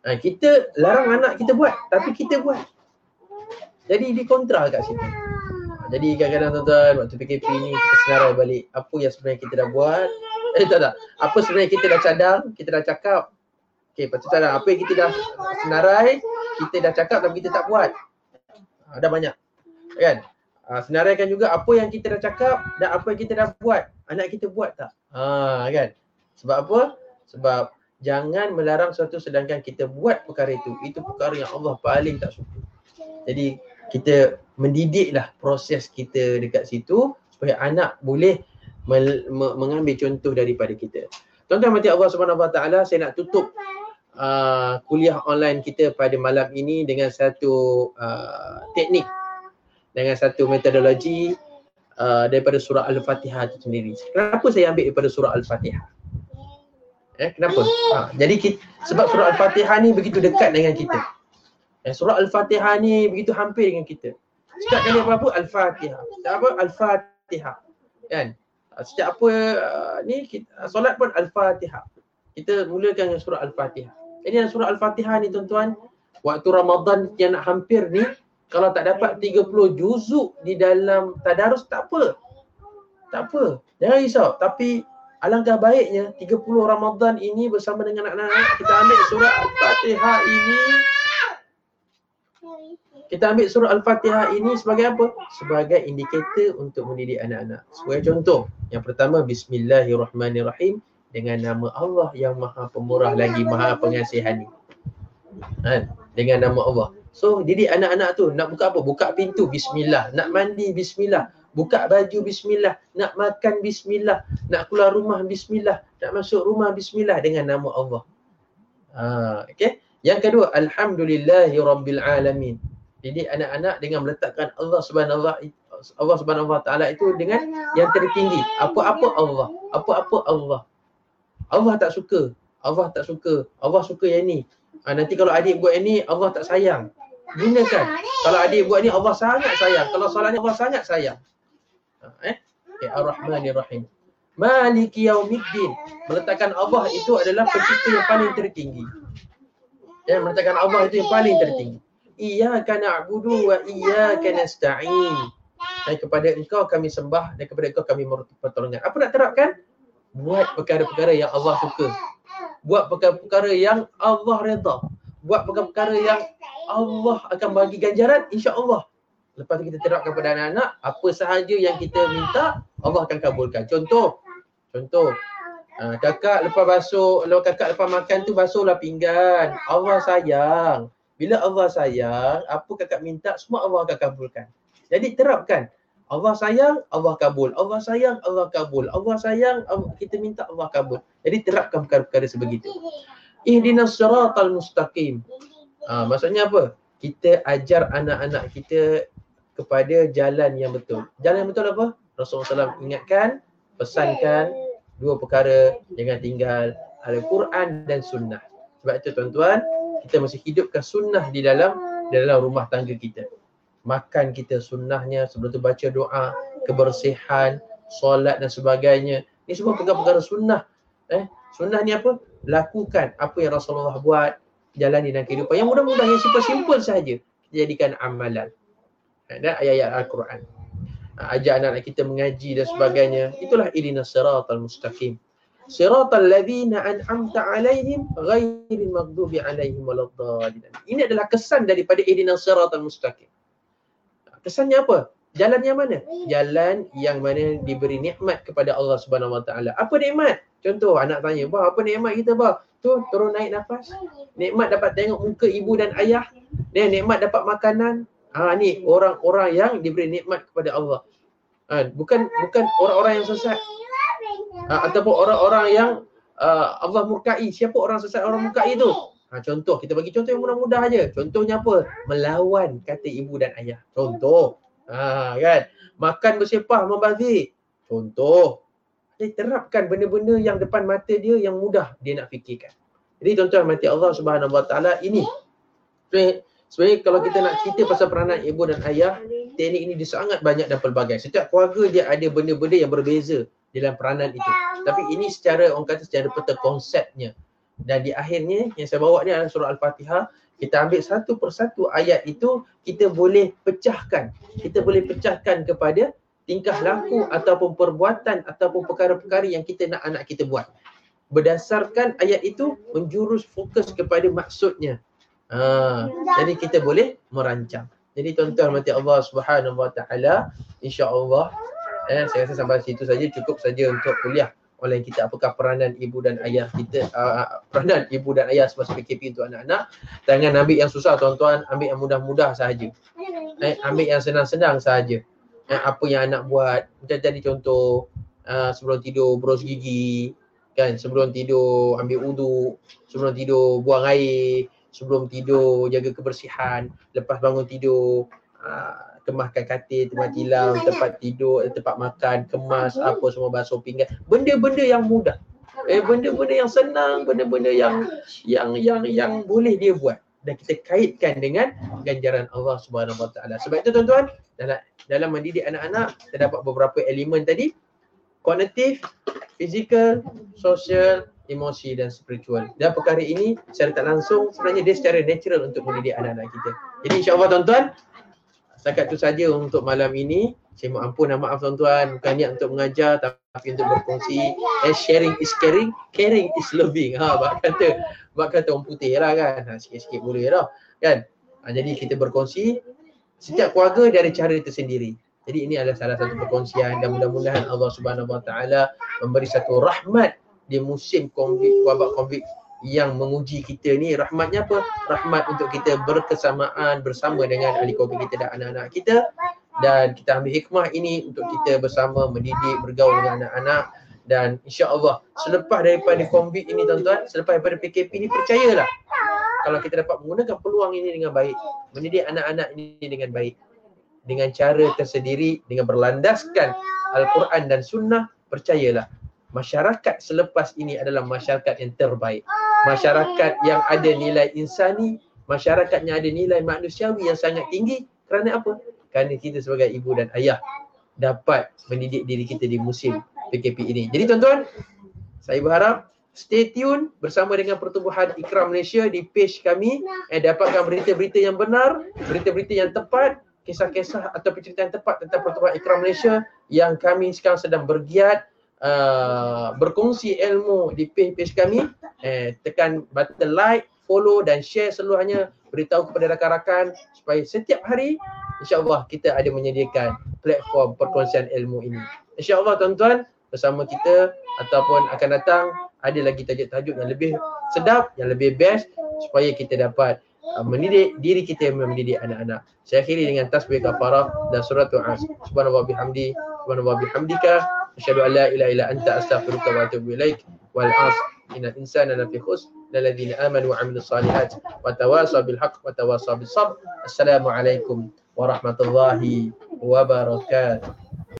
Ha, kita larang anak kita buat tapi kita buat. Jadi dikontra kat situ. Jadi kadang-kadang tuan-tuan waktu P K P ni kita senarai balik apa yang sebenarnya kita dah buat. Eh tak tak. Apa sebenarnya kita dah cadang, kita dah cakap. Okay, pasal apa yang kita dah senarai, kita dah cakap tapi kita tak buat. Ha, dah banyak. Kan? Ha, senaraikan juga apa yang kita dah cakap dan apa yang kita dah buat. Anak kita buat tak? Ha, kan? Sebab apa? Sebab jangan melarang sesuatu sedangkan kita buat perkara itu. Itu perkara yang Allah paling tak suka. Jadi kita mendidiklah proses kita dekat situ supaya anak boleh mel- me- mengambil contoh daripada kita. Tuan-tuan mati Allah Subhanahu Wa Taala, saya nak tutup Uh, kuliah online kita pada malam ini dengan satu uh, teknik, dengan satu metodologi uh, daripada surah Al-Fatihah itu sendiri. Kenapa saya ambil daripada surah Al-Fatihah? Eh, kenapa? Ha, jadi kita, sebab surah Al-Fatihah ni begitu dekat dengan kita. Eh, surah Al-Fatihah ni begitu hampir dengan kita. Setiap kali apa-apa Al-Fatihah. Setiap apa Al-Fatihah. Kan? Setiap apa uh, ni kita, solat pun Al-Fatihah. Kita mulakan dengan surah Al-Fatihah. Ini surah Al-Fatihah ni tuan-tuan, waktu Ramadan yang nak hampir ni, kalau tak dapat tiga puluh juzuk di dalam tadarus tak apa. Tak apa. Jangan risau. Tapi alangkah baiknya tiga puluh Ramadan ini bersama dengan anak-anak kita ambil surah Al-Fatihah ini Kita ambil surah Al-Fatihah ini sebagai apa? Sebagai indikator untuk mendidik anak-anak. Sebagai contoh, yang pertama Bismillahirrahmanirrahim, dengan nama Allah yang maha pemurah lagi maha pengasihani. Ha, dengan nama Allah. So didik anak-anak tu nak buka apa? Buka pintu Bismillah, nak mandi Bismillah, buka baju Bismillah, nak makan Bismillah, nak keluar rumah Bismillah, nak masuk rumah Bismillah, dengan nama Allah. Ha, okay. Yang kedua, Alhamdulillahirrabbilalamin. Didik anak-anak dengan meletakkan Allah Subhanahu Wa Allah Subhanahu Wa Taala itu dengan yang tertinggi. Apa-apa Allah, apa-apa Allah. Allah tak suka, Allah tak suka, Allah suka yang ni. Ha, nanti kalau adik buat yang ni, Allah tak sayang. Gunakan. Kalau adik buat ni, Allah sangat sayang. Kalau solat ni, Allah sangat sayang. Ha, eh? Okay, Ar-Rahmanir-Rahim. Maliki Yaumiddin. Meletakkan Allah itu adalah pencipta yang paling tertinggi. Ya, meletakkan Allah itu yang paling tertinggi. Iyyaka na'budu wa iyyaka nasta'in. Dan kepada engkau kami sembah dan kepada engkau kami memohon pertolongan. Apa nak terapkan? Buat perkara-perkara yang Allah suka. Buat perkara-perkara yang Allah redha. Buat perkara-perkara yang Allah akan bagi ganjaran, insya-Allah. Lepas tu kita terapkan kepada anak-anak, apa sahaja yang kita minta, Allah akan kabulkan. Contoh, contoh Uh, kakak lepas basuh, kakak lepas makan tu basuhlah pinggan. Allah sayang. Bila Allah sayang, apa kakak minta semua Allah akan kabulkan. Jadi terapkan. Allah sayang, Allah kabul. Allah sayang, Allah kabul. Allah sayang, Allah, kita minta Allah kabul. Jadi terapkan perkara-perkara sebegitu. Ihdinas siratal mustaqim. Uh, maksudnya apa? Kita ajar anak-anak kita kepada jalan yang betul. Jalan yang betul apa? Rasulullah sallallahu alaihi wasallam ingatkan, pesankan dua perkara, jangan tinggal, Al-Quran dan Sunnah. Sebab itu tuan-tuan, kita mesti hidupkan Sunnah di dalam di dalam rumah tangga kita. Makan kita Sunnahnya, sebelum tu baca doa, kebersihan, solat dan sebagainya. Ini semua perkara-perkara Sunnah. Eh, Sunnah ni apa? Lakukan apa yang Rasulullah buat, jalani dalam kehidupan. Yang mudah-mudah, yang simple-simple sahaja. Kita jadikan amalan. Dan ayat-ayat Al-Quran. Ajak anak-anak kita mengaji dan sebagainya. Itulah ihdinas siratal mustaqim. Siratal ladzina an'amta 'alaihim ghairil maghdubi 'alaihim waladdallin. Ini adalah kesan daripada ihdinas siratal mustaqim. Kesannya apa? Jalan yang mana? Jalan yang mana diberi nikmat kepada Allah Subhanahu Wa Taala. Apa nikmat? Contoh anak tanya, "Bah, apa nikmat kita, bah?" Tu turun naik nafas. Nikmat dapat tengok muka ibu dan ayah. Dan nikmat dapat makanan. Ha, ni orang-orang yang diberi nikmat kepada Allah. Ha, bukan bukan orang-orang yang sesat. Ha, ataupun orang-orang yang uh, Allah murkai. Siapa orang sesat, orang murkai tu? Ha, contoh, kita bagi contoh yang mudah-mudah aje. Contohnya apa? Melawan kata ibu dan ayah. Contoh. Ha, kan? Makan bersepah, membazir. Contoh. Dia terapkan benda-benda yang depan mata dia yang mudah dia nak fikirkan. Jadi tuan-tuan mati Allah Subhanahu Wa Taala ini. Sebenarnya kalau kita nak cerita pasal peranan ibu dan ayah, teknik ini dia sangat banyak dan pelbagai. Setiap keluarga dia ada benda-benda yang berbeza dalam peranan itu. Tapi ini secara, orang kata secara peta konsepnya. Dan di akhirnya, yang saya bawa ni adalah surah Al-Fatihah. Kita ambil satu persatu ayat itu, kita boleh pecahkan. Kita boleh pecahkan kepada tingkah laku ataupun perbuatan ataupun perkara-perkara yang kita nak anak kita buat. Berdasarkan ayat itu, menjurus fokus kepada maksudnya. Ha, jadi kita boleh merancang. Jadi tuan-tuan rahmati Allah Subhanahu Wa Taala, insya-Allah eh saya rasa sampai situ saja, cukup saja untuk kuliah online kita, apakah peranan ibu dan ayah kita, uh, peranan ibu dan ayah semasa P K P untuk anak-anak. Jangan ambil yang susah tuan-tuan, ambil yang mudah-mudah sahaja. Eh ambil yang senang-senang sahaja. Eh, apa yang anak buat, macam tadi contoh uh, sebelum tidur berus gigi, kan, sebelum tidur ambil wuduk, sebelum tidur buang air. Sebelum tidur, jaga kebersihan. Lepas bangun tidur, aa, kemahkan katil, tempat tilam, tempat tidur, tempat makan, kemas, apa semua, basuh pinggan. Benda-benda yang mudah. Eh, benda-benda yang senang, benda-benda yang yang yang yang boleh dia buat. Dan kita kaitkan dengan ganjaran Allah Subhanahu Wa Taala. Sebab itu tuan-tuan, dalam dalam mendidik anak-anak, kita dapat beberapa elemen tadi. Kognitif, fizikal, sosial, emosi dan spiritual. Dan perkara ini secara tak langsung sebenarnya dia secara natural untuk mendidik anak-anak kita. Jadi insya-Allah tuan-tuan, setakat itu saja untuk malam ini. Saya mohon ampun dan maaf tuan-tuan, bukan niat untuk mengajar tapi untuk berkongsi. And sharing is caring, caring is loving. Ha, bak kata bak kata orang putih lah kan. Ha, sikit-sikit boleh dah. Kan? Ha, jadi kita berkongsi, setiap keluarga dia ada cara tersendiri. Jadi ini adalah salah satu perkongsian dan mudah-mudahan Allah Subhanahu Wa Taala memberi satu rahmat di musim COVID, wabak COVID yang menguji kita ni. Rahmatnya apa? Rahmat untuk kita berkesamaan bersama dengan ahli COVID kita dan anak-anak kita, dan kita ambil hikmah ini untuk kita bersama mendidik, bergaul dengan anak-anak. Dan insya-Allah selepas daripada COVID ini tuan-tuan, selepas daripada P K P ini, percayalah kalau kita dapat menggunakan peluang ini dengan baik, mendidik anak-anak ini dengan baik, dengan cara tersendiri, dengan berlandaskan Al-Quran dan Sunnah, percayalah masyarakat selepas ini adalah masyarakat yang terbaik. Masyarakat yang ada nilai insani, masyarakat yang ada nilai manusiawi yang sangat tinggi. Kerana apa? Kerana kita sebagai ibu dan ayah dapat mendidik diri kita di musim P K P ini. Jadi tuan-tuan, saya berharap stay tune bersama dengan Pertubuhan Ikram Malaysia di page kami, eh, dapatkan berita-berita yang benar, berita-berita yang tepat, kisah-kisah atau penceritaan tepat tentang Pertubuhan Ikram Malaysia yang kami sekarang sedang bergiat uh, berkongsi ilmu di page-page kami. Eh, tekan button like, follow dan share seluruhnya. Beritahu kepada rakan-rakan supaya setiap hari insya-Allah kita ada menyediakan platform perkongsian ilmu ini. Insya-Allah tuan-tuan, bersama kita ataupun akan datang ada lagi tajuk-tajuk yang lebih sedap, yang lebih best supaya kita dapat mendidik diri kita, mendidik anak-anak. Saya akhiri dengan tasbih kafarah dan surah tu'as. Subhanallah bihamdi, subhanallah bihamdika, asyhadu an la ilaha illa anta astaghfiruka wa atubu ilaik. Wal 'asr innal insana lafi khusr lillazina amanu wa 'amilus solihat wa tawasaw bil haqq wa tawasaw bis sabr. Assalamualaikum warahmatullahi wabarakatuh.